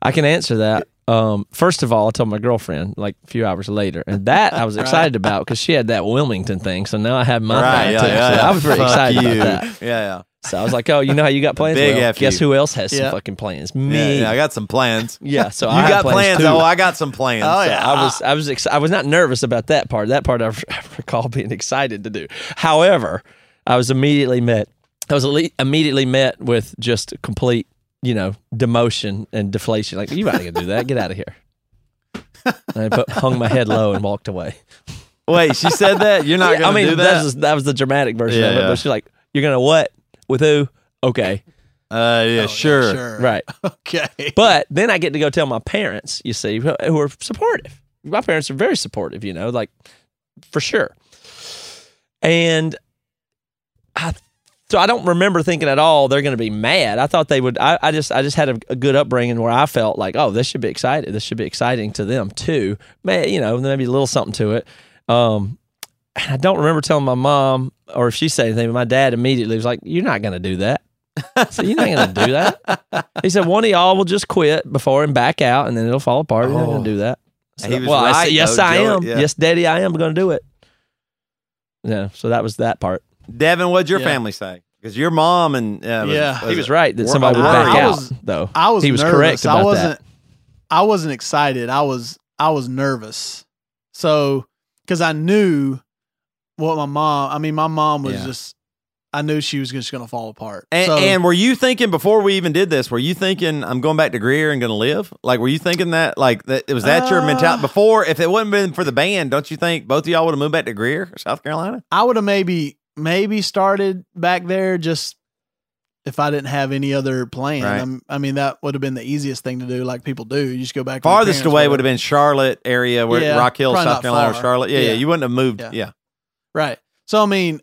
I can answer that. Um, first of all, I told my girlfriend like a few hours later, and that I was excited right. about because she had that Wilmington thing. So now I have my right, thing yeah, too. Yeah, so yeah. I was pretty Fuck excited you. about that. Yeah, yeah. So I was like, "Oh, you know how you got plans? Big well, F guess you. who else has yeah. some fucking plans? Me. Yeah, yeah, I got some plans. Yeah. So you I got plans. plans too. Oh, I got some plans. Oh yeah. So I was, I was, exci- I was not nervous about that part. That part I, re- I recall being excited to do. However, I was immediately met. I was le- immediately met with just complete, you know, demotion and deflation. Like, you ain't gonna do that. Get out of here. And I put, hung my head low and walked away. Wait, she said that? You're not yeah, gonna I mean, do that? I mean, that was the dramatic version yeah, of it. Yeah. But she's like, you're gonna what? With who? Okay. Uh, yeah, oh, sure. yeah, sure. Right. Okay. But then I get to go tell my parents, you see, who are supportive. My parents are very supportive, you know, like, for sure. And I So I don't remember thinking at all they're going to be mad. I thought they would. I, I just I just had a, a good upbringing where I felt like, oh, this should be exciting. This should be exciting to them too. May, you know, maybe a little something to it. Um, and I don't remember telling my mom, or if she said anything, but my dad immediately was like, "You're not going to do that." I said, "You're not going to do that." He said, "One of y'all will just quit before and back out, and then it'll fall apart. You're oh. not going to do that." So that well, right, I said, "Yes, though, I am. Yeah. Yes, Daddy, I am going to do it." Yeah. So that was that part. Devin, what'd your yeah. family say? Because your mom and uh, yeah, was, he was right that somebody would back out. Was, though I was, he was nervous. correct about I wasn't, that. I wasn't excited. I was, I was nervous. So, because I knew what my mom. I mean, my mom was yeah. just. I knew she was just going to fall apart. And, so, and were you thinking before we even did this? Were you thinking I'm going back to Greer and going to live? Like, were you thinking that? Like, that was that uh, your mentality before? If it wouldn't been for the band, don't you think both of y'all would have moved back to Greer, or South Carolina? I would have maybe. Maybe started back there just if I didn't have any other plan. Right. I'm, I mean, that would have been the easiest thing to do, like people do. You just go back. Farthest away would have been Charlotte area, where yeah, Rock Hill, South Carolina, or Charlotte. Yeah, yeah, yeah, you wouldn't have moved. Yeah. yeah, right. So I mean,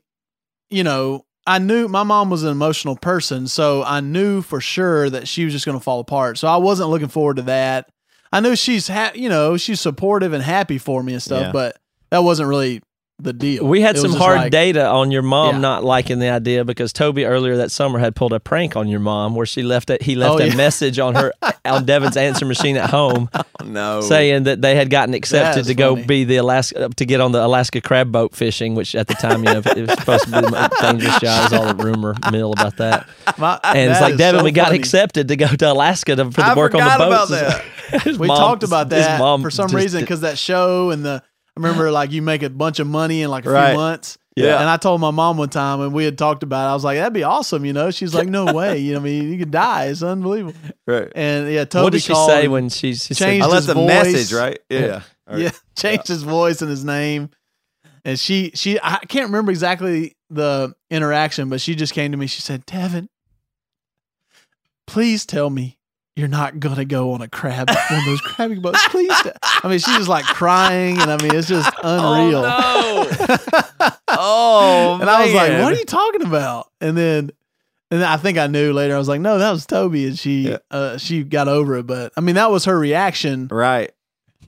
you know, I knew my mom was an emotional person, so I knew for sure that she was just going to fall apart. So I wasn't looking forward to that. I knew she's, ha- you know, she's supportive and happy for me and stuff, yeah. but that wasn't really. The deal. We had some hard like, data on your mom yeah. not liking the idea, because Toby earlier that summer had pulled a prank on your mom where she left a, he left oh, a yeah. message on her on Devin's answer machine at home, oh, no, saying that they had gotten accepted to go funny. be the Alaska to get on the Alaska crab boat fishing, which at the time, you know, it was supposed to be a dangerous job. It was all a rumor mill about that. My, and that it's like, Devin, so we got funny. accepted to go to Alaska to, for the I work on the boats. About that. we mom, talked about that mom for some just, reason because that show and the. I remember, like, you make a bunch of money in, like, a right. few months. Yeah. And I told my mom one time, and we had talked about it. I was like, that'd be awesome, you know? She's like, no way. You know, I mean, you could die. It's unbelievable. Right. And, yeah, Toby What did she say when she, she changed said, I left a message, right? Yeah. Right. Yeah. Changed his voice and his name. And she, she, I can't remember exactly the interaction, but she just came to me. She said, Devin, please tell me you're not going to go on a crab, one of those crabbing boats. Please. T-. I mean, she's just like crying. And I mean, it's just unreal. Oh, no. oh And man. I was like, what are you talking about? And then, and then I think I knew later. I was like, no, that was Toby. And she, yeah. uh, she got over it. But I mean, that was her reaction. Right.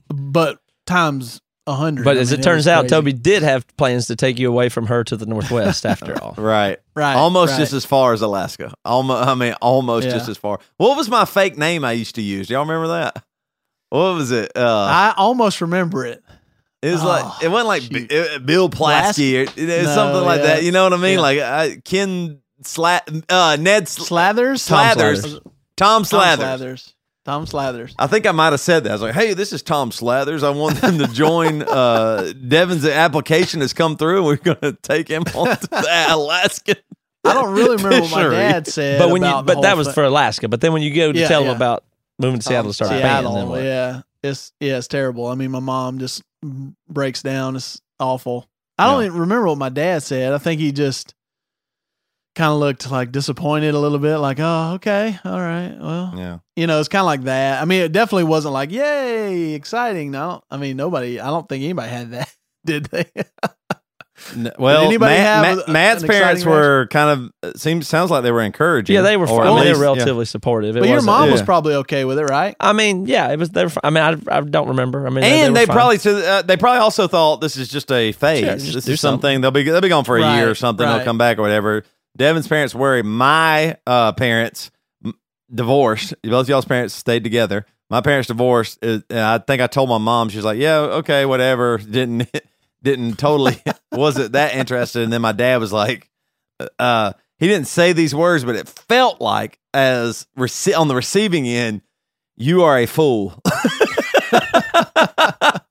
But times a hundred. But I as mean, it turns it out, crazy. Toby did have plans to take you away from her to the Northwest after all. Right. Right. Almost right. just as far as Alaska. Almost, I mean, almost yeah. just as far. What was my fake name I used to use? Do y'all remember that? What was it? Uh, I almost remember it. It was oh, like, it wasn't like B- it, Bill Plasky. Or, it was no, something like yeah. that. You know what I mean? Yeah. Like I, Ken Sla- uh, Ned Sl- Slathers? Slathers. Tom Slathers. Tom Slathers. Tom Slathers. Tom Slathers. I think I might have said that. I was like, hey, this is Tom Slathers. I want them to join. Uh, Devin's application has come through. We're going to take him on to the Alaskan. I don't really remember what my dad said. But when about you, but that was thing. for Alaska. But then when you go to yeah, tell yeah. him about moving to Seattle um, to start Seattle, a band. Yeah. It's, yeah, it's terrible. I mean, my mom just breaks down. It's awful. I don't yeah. even remember what my dad said. I think he just kind of looked like disappointed a little bit, like, oh, okay, all right, well, yeah, you know, it's kind of like that. I mean, it definitely wasn't like, yay, exciting. No, I mean, nobody. I don't think anybody had that, did they? no, well, did anybody Matt, have Matt, a, Matt's parents were kind of seems sounds like they were encouraging. Yeah, they were. Or, I mean, least, they were relatively yeah. supportive. It but your mom yeah. was probably okay with it, right? I mean, yeah, it was. They were, I mean, I, I don't remember. I mean, and they, they, they probably uh, they probably also thought this is just a phase. Sure, just this is something. something they'll be they'll be gone for a right, year or something. Right. They'll come back or whatever. Devin's parents were my uh, parents m- divorced. Both y'all's parents stayed together. My parents divorced. Uh, and I think I told my mom. She's like, "Yeah, okay, whatever." Didn't didn't totally wasn't that interested. And then my dad was like, uh, he didn't say these words, but it felt like as rece- on the receiving end, you are a fool.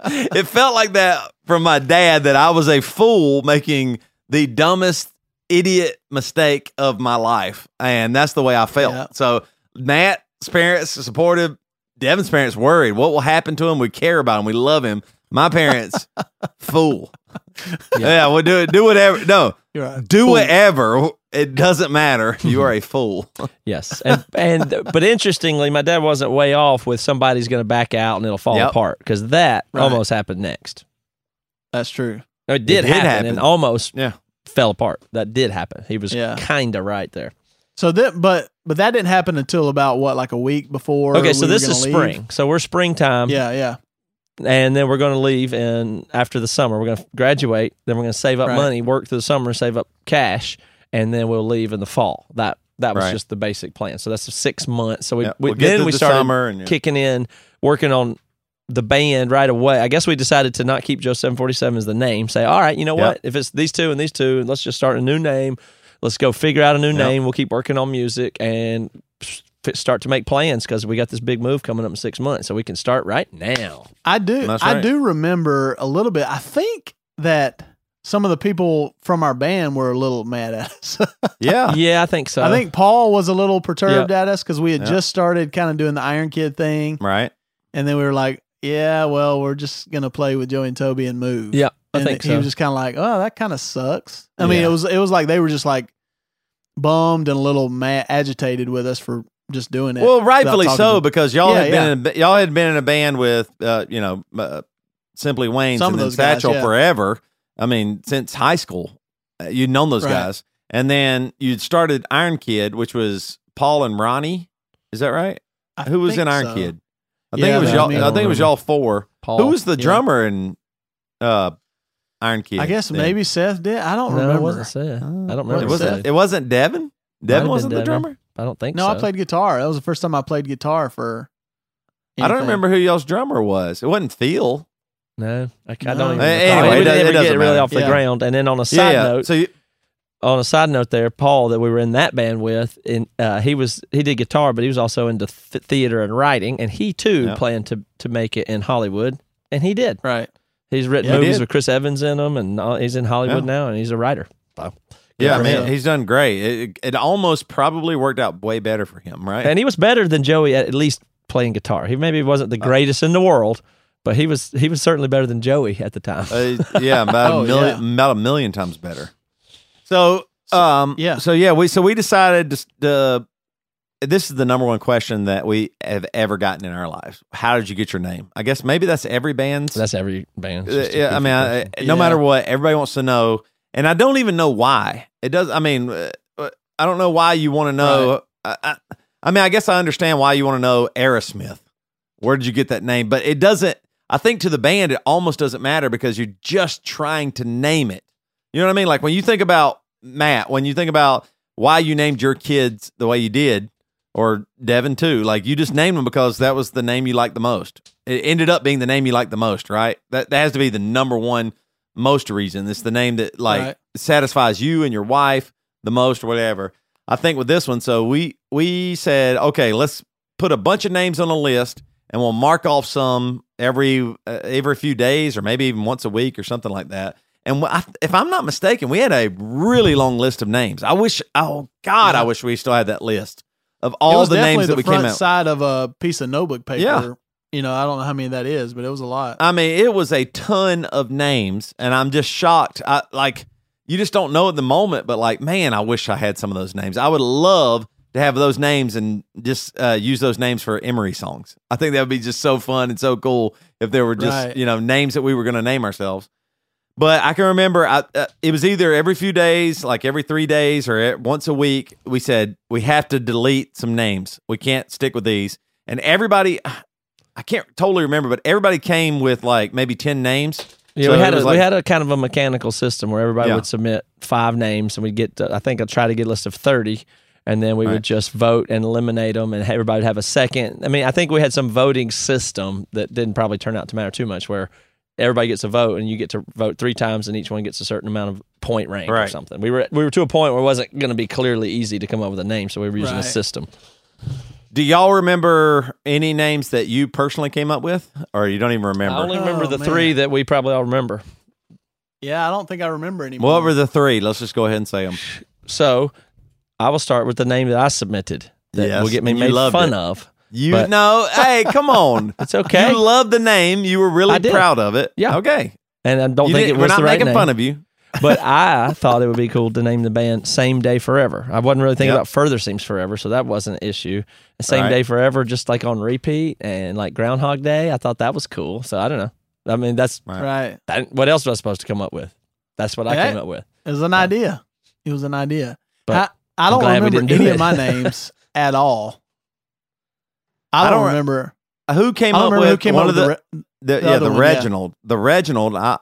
It felt like that from my dad, that I was a fool making the dumbest idiot mistake of my life, and that's the way I felt. Yeah. So Matt's parents are supportive. Devin's parents worried. What will happen to him? We care about him. We love him. My parents, fool. Yeah, yeah we'll do it. Do whatever. No, do fool. whatever. It doesn't matter. You are a fool. Yes, and and but interestingly, my dad wasn't way off with somebody's going to back out and it'll fall yep. apart, because that right. almost happened next. That's true. It did, it did happen, happen, and almost yeah. fell apart. That did happen. He was yeah. kind of right there. So that, but but that didn't happen until about what, like a week before. Okay, we so this is leave? spring. So we're springtime. Yeah, yeah. And then we're going to leave, and after the summer, we're going to graduate. Then we're going to save up right. money, work through the summer, save up cash, and then we'll leave in the fall. That that was right. just the basic plan. So that's six months. So we, yeah, we we'll then we the started summer and, yeah. kicking in, working on the band right away. I guess we decided to not keep Joe seven forty-seven as the name. Say, all right, you know yep. what? If it's these two and these two, let's just start a new name. Let's go figure out a new yep. name. We'll keep working on music and start to make plans because we got this big move coming up in six months, so we can start right now. I do. Right. I do remember a little bit. I think that some of the people from our band were a little mad at us. yeah. Yeah, I think so. I think Paul was a little perturbed yep. at us because we had yep. just started kind of doing the Iron Kid thing. Right. And then we were like, yeah, well, we're just going to play with Joey and Toby and move. Yeah, I and think so. He was just kind of like, oh, that kind of sucks. I yeah. mean, it was, it was like they were just like bummed and a little mad, agitated with us for just doing it. Well, rightfully so, because y'all yeah, had yeah. been in a, y'all had been in a band with uh, you know uh, Simply Wayne's Some and then Satchel guys, yeah. forever. I mean, since high school, uh, you'd known those right. guys, and then you'd started Iron Kid, which was Paul and Ronnie. Is that right? I Who was in Iron so. Kid? I yeah, think it was y'all. I, mean, I, I think it was y'all four. Paul. Who was the drummer yeah. in uh, Iron Kid? I guess then? maybe Seth did. I don't no, remember. It wasn't Seth. I don't remember. It wasn't. Seth. It wasn't Devin. Devin wasn't Devin. the drummer. I don't think no, so. No, I played guitar. That was the first time I played guitar for anything. I don't remember who y'all's drummer was. It wasn't Phil. No. I, I don't no. even Anyway, it, we didn't it, it ever get matter. really off the yeah. ground. And then on a side yeah. note, so you, on a side note there, Paul, that we were in that band with, and, uh, he was he did guitar, but he was also into th- theater and writing, and he too yeah. planned to, to make it in Hollywood, and he did. Right. He's written yeah, movies he with Chris Evans in them, and uh, he's in Hollywood yeah. now, and he's a writer. Wow. Yeah, I mean, he's done great. It, it almost probably worked out way better for him, right? And he was better than Joey at, at least playing guitar. He maybe wasn't the greatest uh, in the world, but he was he was certainly better than Joey at the time. uh, yeah, about oh, a million, yeah, about a million times better. So, um, yeah, so yeah, we so we decided to. to This is the number one question that we have ever gotten in our lives. How did you get your name? I guess maybe that's every band's. That's every band. Uh, yeah, I mean, I, no yeah. matter what, everybody wants to know. And I don't even know why it does. I mean, uh, I don't know why you want to know. Right. I, I, I mean, I guess I understand why you want to know Aerosmith. Where did you get that name? But it doesn't, I think to the band, it almost doesn't matter because you're just trying to name it. You know what I mean? Like when you think about Matt, when you think about why you named your kids the way you did, or Devin too, like you just named them because that was the name you liked the most. It ended up being the name you liked the most, right? That, that has to be the number one most reason. It's the name that like right. satisfies you and your wife the most or whatever. I think with this one, so we we said, okay, let's put a bunch of names on a list and we'll mark off some every uh, every few days or maybe even once a week or something like that. And I, if I'm not mistaken, we had a really long list of names. I wish, oh God, yeah. I wish we still had that list of all the names that we came out. It was definitely the front side of a piece of notebook paper. Yeah. You know, I don't know how many that is, but it was a lot. I mean, it was a ton of names, and I'm just shocked. I like, you just don't know at the moment, but like, man, I wish I had some of those names. I would love to have those names and just uh, use those names for Emery songs. I think that would be just so fun and so cool if there were just, right. you know, names that we were going to name ourselves. But I can remember I, uh, it was either every few days, like every three days or once a week, we said, we have to delete some names. We can't stick with these. And everybody... I can't totally remember, but everybody came with like maybe ten names. Yeah, so we had a, like, we had a kind of a mechanical system where everybody yeah. would submit five names, and we'd get to, I think I'd try to get a list of thirty, and then we right. would just vote and eliminate them, and everybody would have a second. I mean, I think we had some voting system that didn't probably turn out to matter too much, where everybody gets a vote, and you get to vote three times, and each one gets a certain amount of point rank right. or something. We were we were to a point where it wasn't going to be clearly easy to come up with a name, so we were using right. a system. Do y'all remember any names that you personally came up with, or you don't even remember? I only remember oh, the man. three that we probably all remember. Yeah, I don't think I remember anymore. What were the three? Let's just go ahead and say them. So, I will start with the name that I submitted that yes, will get me made fun it. of. You but, no, hey, come on, it's okay. You loved the name. You were really proud of it. Yeah, okay. And I don't you think it was the right name. We're not making fun of you. But I thought it would be cool to name the band Same Day Forever. I wasn't really thinking yep. about Further Seems Forever, so that wasn't an issue. Same right. Day Forever, just like on repeat, and like Groundhog Day, I thought that was cool. So I don't know. I mean, that's right. That, what else was I supposed to come up with? That's what I that, came up with. It was an idea. It was an idea. But I, I don't remember any do of my names at all. I don't, I don't remember who came up with who came one up of the, the, the, the yeah the one, Reginald yeah. the Reginald. I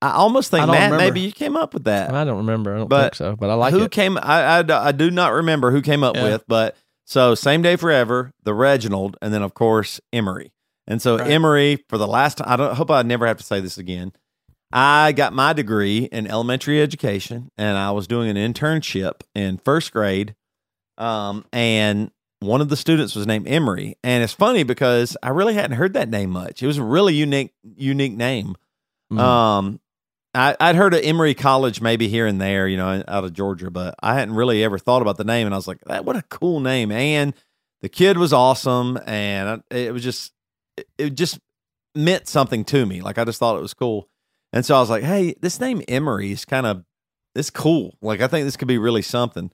I almost think I Matt remember. Maybe you came up with that. I don't remember. I don't but think so. But I like who it. came. I, I I do not remember who came up yeah. with. But so Same Day Forever, the Reginald, and then of course Emery. And so right. Emery for the last time. I don't hope I never have to say this again. I got my degree in elementary education, and I was doing an internship in first grade, um, and one of the students was named Emery. And it's funny because I really hadn't heard that name much. It was a really unique, unique name. Mm-hmm. Um, I, I'd heard of Emery College maybe here and there, you know, out of Georgia, but I hadn't really ever thought about the name. And I was like, that, what a cool name. And the kid was awesome. And I, it was just, it, it just meant something to me. Like, I just thought it was cool. And so I was like, hey, this name Emery is kind of, it's cool. Like, I think this could be really something.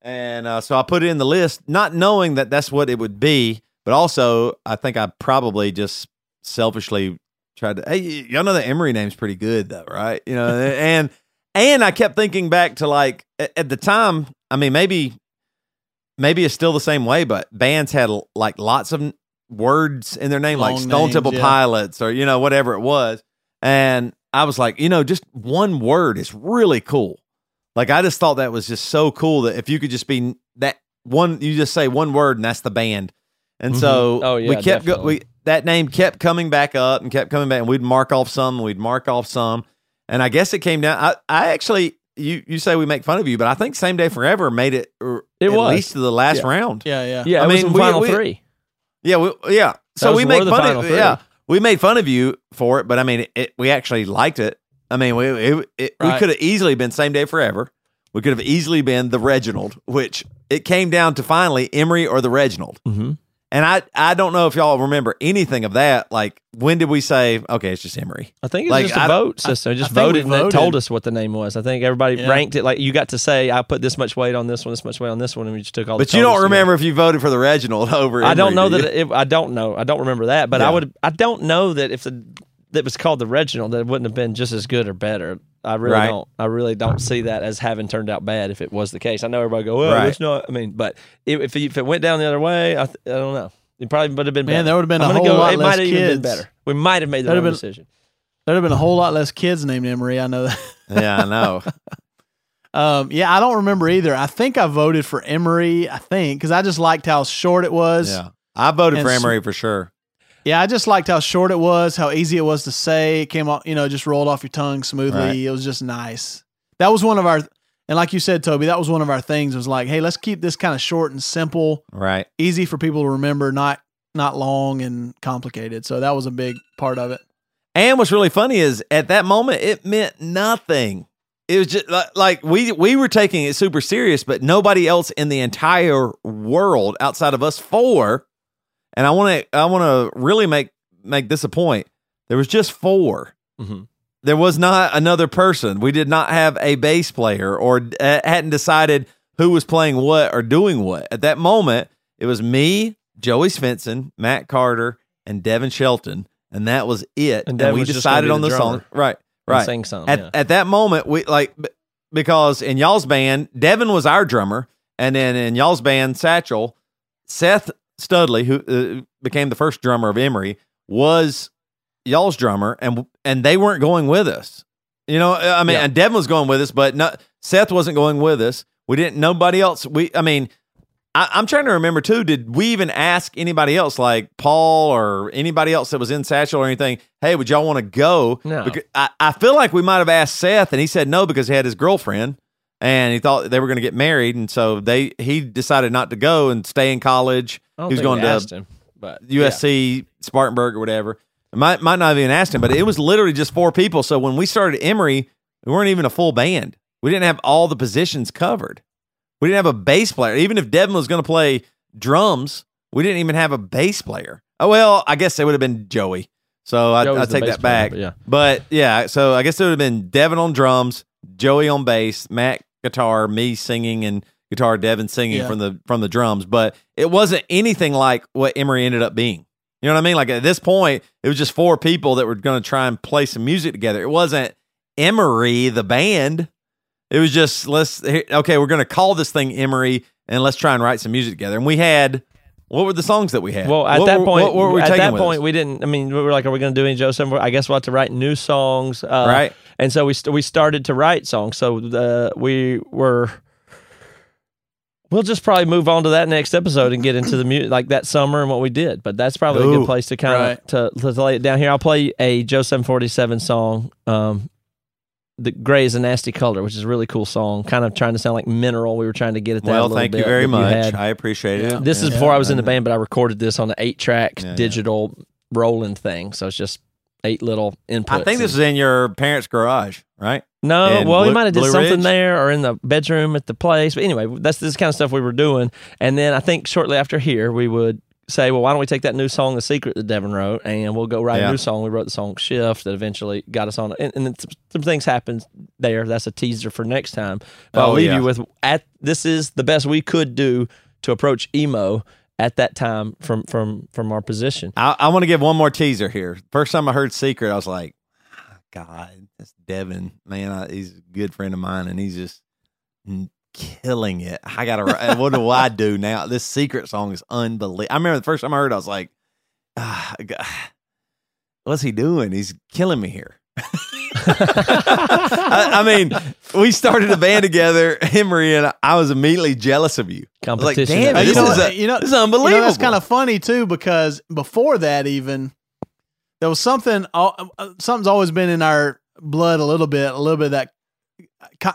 And uh, so I put it in the list, not knowing that that's what it would be, but also I think I probably just selfishly tried to, hey, y'all know the Emery name's pretty good though, right? You know, and, and I kept thinking back to like, at the time, I mean, maybe, maybe it's still the same way, but bands had like lots of words in their name, long like Stone names, Temple yeah. Pilots or, you know, whatever it was. And I was like, you know, just one word is really cool. Like, I just thought that was just so cool that if you could just be that one, you just say one word and that's the band. And mm-hmm. so oh, yeah, we kept, go, we, that name kept coming back up and kept coming back and we'd mark off some and we'd mark off some. And I guess it came down. I, I actually, you, you say we make fun of you, but I think Same Day Forever made it, or it at was. least to the last yeah. round. Yeah. Yeah. Yeah. I it mean, was in we, final we, three. Yeah. We, yeah. So we make fun of, yeah. We made fun of you for it, but I mean, it, it, we actually liked it. I mean, we it, it, right. we could have easily been Same Day Forever. We could have easily been the Reginald, which it came down to finally Emery or the Reginald. Mm-hmm. And I, I don't know if y'all remember anything of that. Like, when did we say, okay, it's just Emery? I think it was like, just a I, vote system. I, just I voted and voted. It told us what the name was. I think everybody yeah. ranked it. Like, you got to say, I put this much weight on this one, this much weight on this one, and we just took all the But you don't remember if you voted for the Reginald over Emery, I don't know do that. It, I don't know. I don't remember that. But yeah. I would. I don't know that if the that was called the Reginald, that it wouldn't have been just as good or better. I really right. don't. I really don't see that as having turned out bad. If it was the case, I know everybody go, "Oh, right. it's not." I mean, but if if it went down the other way, I, th- I don't know. It probably would have been. Man, better. There would have been I'm a whole go, lot it less kids. It might have even been better. We might have made the wrong been, decision. There'd have been a whole lot less kids named Emery. I know that. Yeah, I know. um, yeah, I don't remember either. I think I voted for Emery. I think because I just liked how short it was. Yeah, I voted for Emery so, for sure. Yeah, I just liked how short it was, how easy it was to say. It came off, you know, just rolled off your tongue smoothly. Right. It was just nice. That was one of our, and like you said, Toby, that was one of our things. It was like, hey, let's keep this kind of short and simple, right? Easy for people to remember, not not long and complicated. So that was a big part of it. And what's really funny is at that moment, it meant nothing. It was just like, like we we were taking it super serious, but nobody else in the entire world outside of us four. And I want to I want to really make make this a point. There was just four. Mm-hmm. There was not another person. We did not have a bass player or uh, hadn't decided who was playing what or doing what. At that moment, it was me, Joey Svensson, Matt Carter, and Devin Shelton, and that was it. And, and we decided on the, the song. Right, right. Sing some, at, yeah. at that moment, we like because in y'all's band, Devin was our drummer, and then in y'all's band, Satchel, Seth Studley, who uh, became the first drummer of Emery, was y'all's drummer, and and they weren't going with us. You know, I mean, yeah. and Devin was going with us, but not, Seth wasn't going with us. We didn't. Nobody else. We. I mean, I, I'm trying to remember too. Did we even ask anybody else, like Paul or anybody else that was in Satchel or anything? Hey, would y'all want to go? No. Because I, I feel like we might have asked Seth, and he said no because he had his girlfriend. And he thought they were going to get married, and so they he decided not to go and stay in college. I don't he was think going we asked to him, but, U S C, yeah. Spartanburg, or whatever. Might might not have even asked him, but it was literally just four people. So when we started Emery, we weren't even a full band. We didn't have all the positions covered. We didn't have a bass player. Even if Devin was going to play drums, we didn't even have a bass player. Oh, well, I guess it would have been Joey. So I, I take that back. Player, but, yeah. but yeah, so I guess it would have been Devin on drums, Joey on bass, Matt guitar, me singing and guitar, Devin singing yeah. from the from the drums, but it wasn't anything like what Emery ended up being. You know what I mean? Like at this point, it was just four people that were going to try and play some music together. It wasn't Emery the band. It was just, let's, okay, we're going to call this thing Emery, and let's try and write some music together. And we had, what were the songs that we had? Well, at what that were, point, what were we at that point, us? we didn't, I mean, we were like, are we going to do any Joe seven forty-seven? I guess we'll have to write new songs. Uh, right. And so we st- we started to write songs. So uh, we were, we'll just probably move on to that next episode and get into the music, like that summer and what we did. But that's probably Ooh, a good place to kind of, right. to, to lay it down here. I'll play a Joe seven forty-seven song. Um, The Gray is a Nasty Color, which is a really cool song, kind of trying to sound like Mineral. We were trying to get at that well, a little bit. Well, thank you very much. You I appreciate it. Yeah. This yeah. is before I was in the band, but I recorded this on an eight-track yeah, digital yeah. rolling thing. So it's just eight little inputs. I think this is in your parents' garage, right? No, and well, Blue, we might have did Blue something Ridge? there or in the bedroom at the place. But anyway, that's this kind of stuff we were doing. And then I think shortly after here, we would say, well, why don't we take that new song, The Secret, that Devin wrote, and we'll go write yeah. a new song. We wrote the song Shift that eventually got us on. And, and then some, some things happened there. That's a teaser for next time. But oh, I'll leave yeah. you with, at this is the best we could do to approach emo at that time from from, from our position. I, I want to give one more teaser here. First time I heard Secret, I was like, oh, God, that's Devin. Man, I, he's a good friend of mine, and he's just mm, killing it. I gotta what do I do now? This Secret song is unbelievable. I remember the first time I heard it, I was like, ah, God, what's he doing? He's killing me here. I, I mean, we started a band together, Emery, and I was immediately jealous of you. Competition. I was like, damn, this, you know, is a, you know, this is unbelievable. You know, it's kind of funny too, because before that even, there was something, something's always been in our blood a little bit, a little bit of that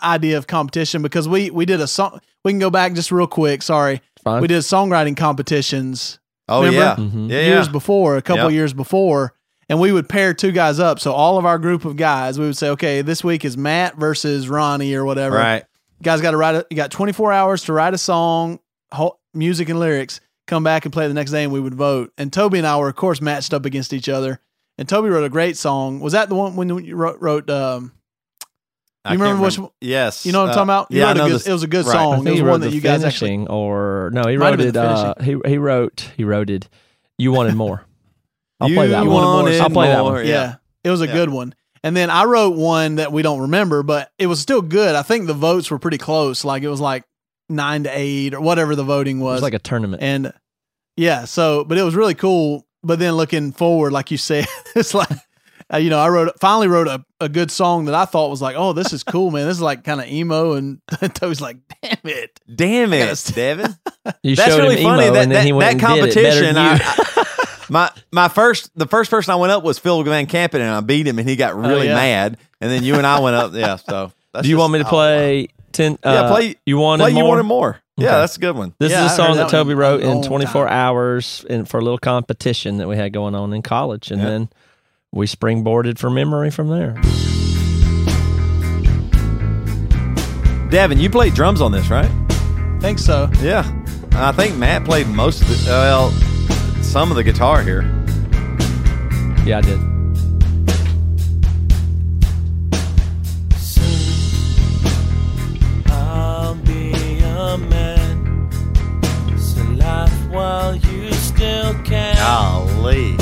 idea of competition, because we we did a song. We can go back just real quick. Sorry, Fine. we did songwriting competitions. Oh remember? yeah, mm-hmm. yeah, years yeah. before, a couple yep. years before, and we would pair two guys up. So all of our group of guys, we would say, okay, this week is Matt versus Ronnie or whatever. Right, you guys got to write. A, you got twenty-four hours to write a song, whole, music and lyrics. Come back and play the next day, and we would vote. And Toby and I were, of course, matched up against each other. And Toby wrote a great song. Was that the one when you wrote? wrote um, You I remember which one? Yes. You know what I'm uh, talking about? You yeah, I know good, this, it was a good right. song. It was one that you guys actually... Or, no, he wrote it. Uh, he, he wrote, he wrote it, You Wanted More. I'll play that one. More. I'll play more. that one. Yeah. yeah. It was a yeah. good one. And then I wrote one that we don't remember, but it was still good. I think the votes were pretty close. Like, it was like nine to eight or whatever the voting was. It was like a tournament. And yeah, so, but it was really cool. But then looking forward, like you said, it's like, Uh, you know, I wrote finally wrote a, a good song that I thought was like, oh, this is cool, man. This is like kind of emo, and Toby's like, damn it, damn it, Devin. You That's showed really him funny emo, that, and then he went that and competition. Did it I, I, my my first the first person I went up was Phil Van Campen, and I beat him, and he got really oh, yeah. mad. And then you and I went up, yeah. So that's do you just, want me to play? Ten, uh, yeah, play You Wanted play More. You Wanted More. Yeah, okay. That's a good one. This yeah, is a song that, that Toby wrote in twenty-four hours and for a little competition that we had going on in college, and yeah. then. We springboarded for memory from there. Devin, you played drums on this, right? I think so. Yeah. I think Matt played most of the, well, some of the guitar here. Yeah, I did. Soon I'll be a man. So laugh while you still can. Golly.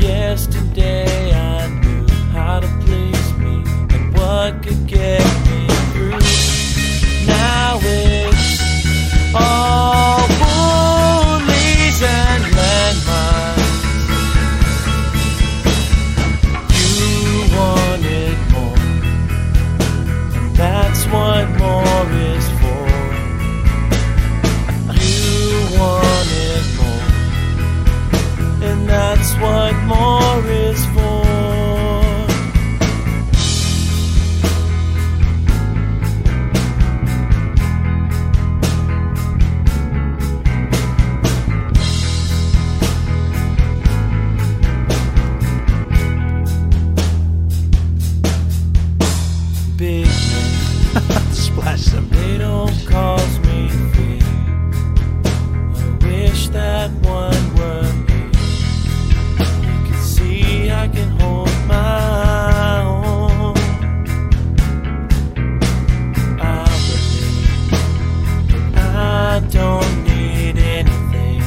Yesterday I knew how to please me and what could get me through. Now it's all bullies and landmines. You wanted more, and that's what more is for. You wanted more, and that's what more is for. Big splash them. They don't cause me fear. I wish that one were me. I can hold my own. I believe that I don't need anything.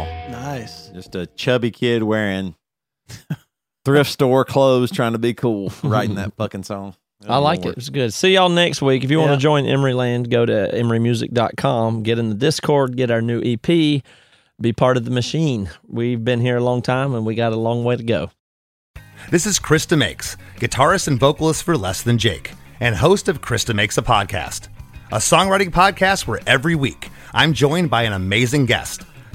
Wow. Nice. Just a chubby kid wearing thrift store clothes, trying to be cool, writing that fucking song. I like it. It's good. See y'all next week. If you yeah. want to join Emery Land, go to emery music dot com, get in the Discord, get our new E P, be part of the machine. We've been here a long time, and we got a long way to go. This is Chris DeMakes, guitarist and vocalist for Less Than Jake, and host of Chris DeMakes a Podcast, a songwriting podcast where every week I'm joined by an amazing guest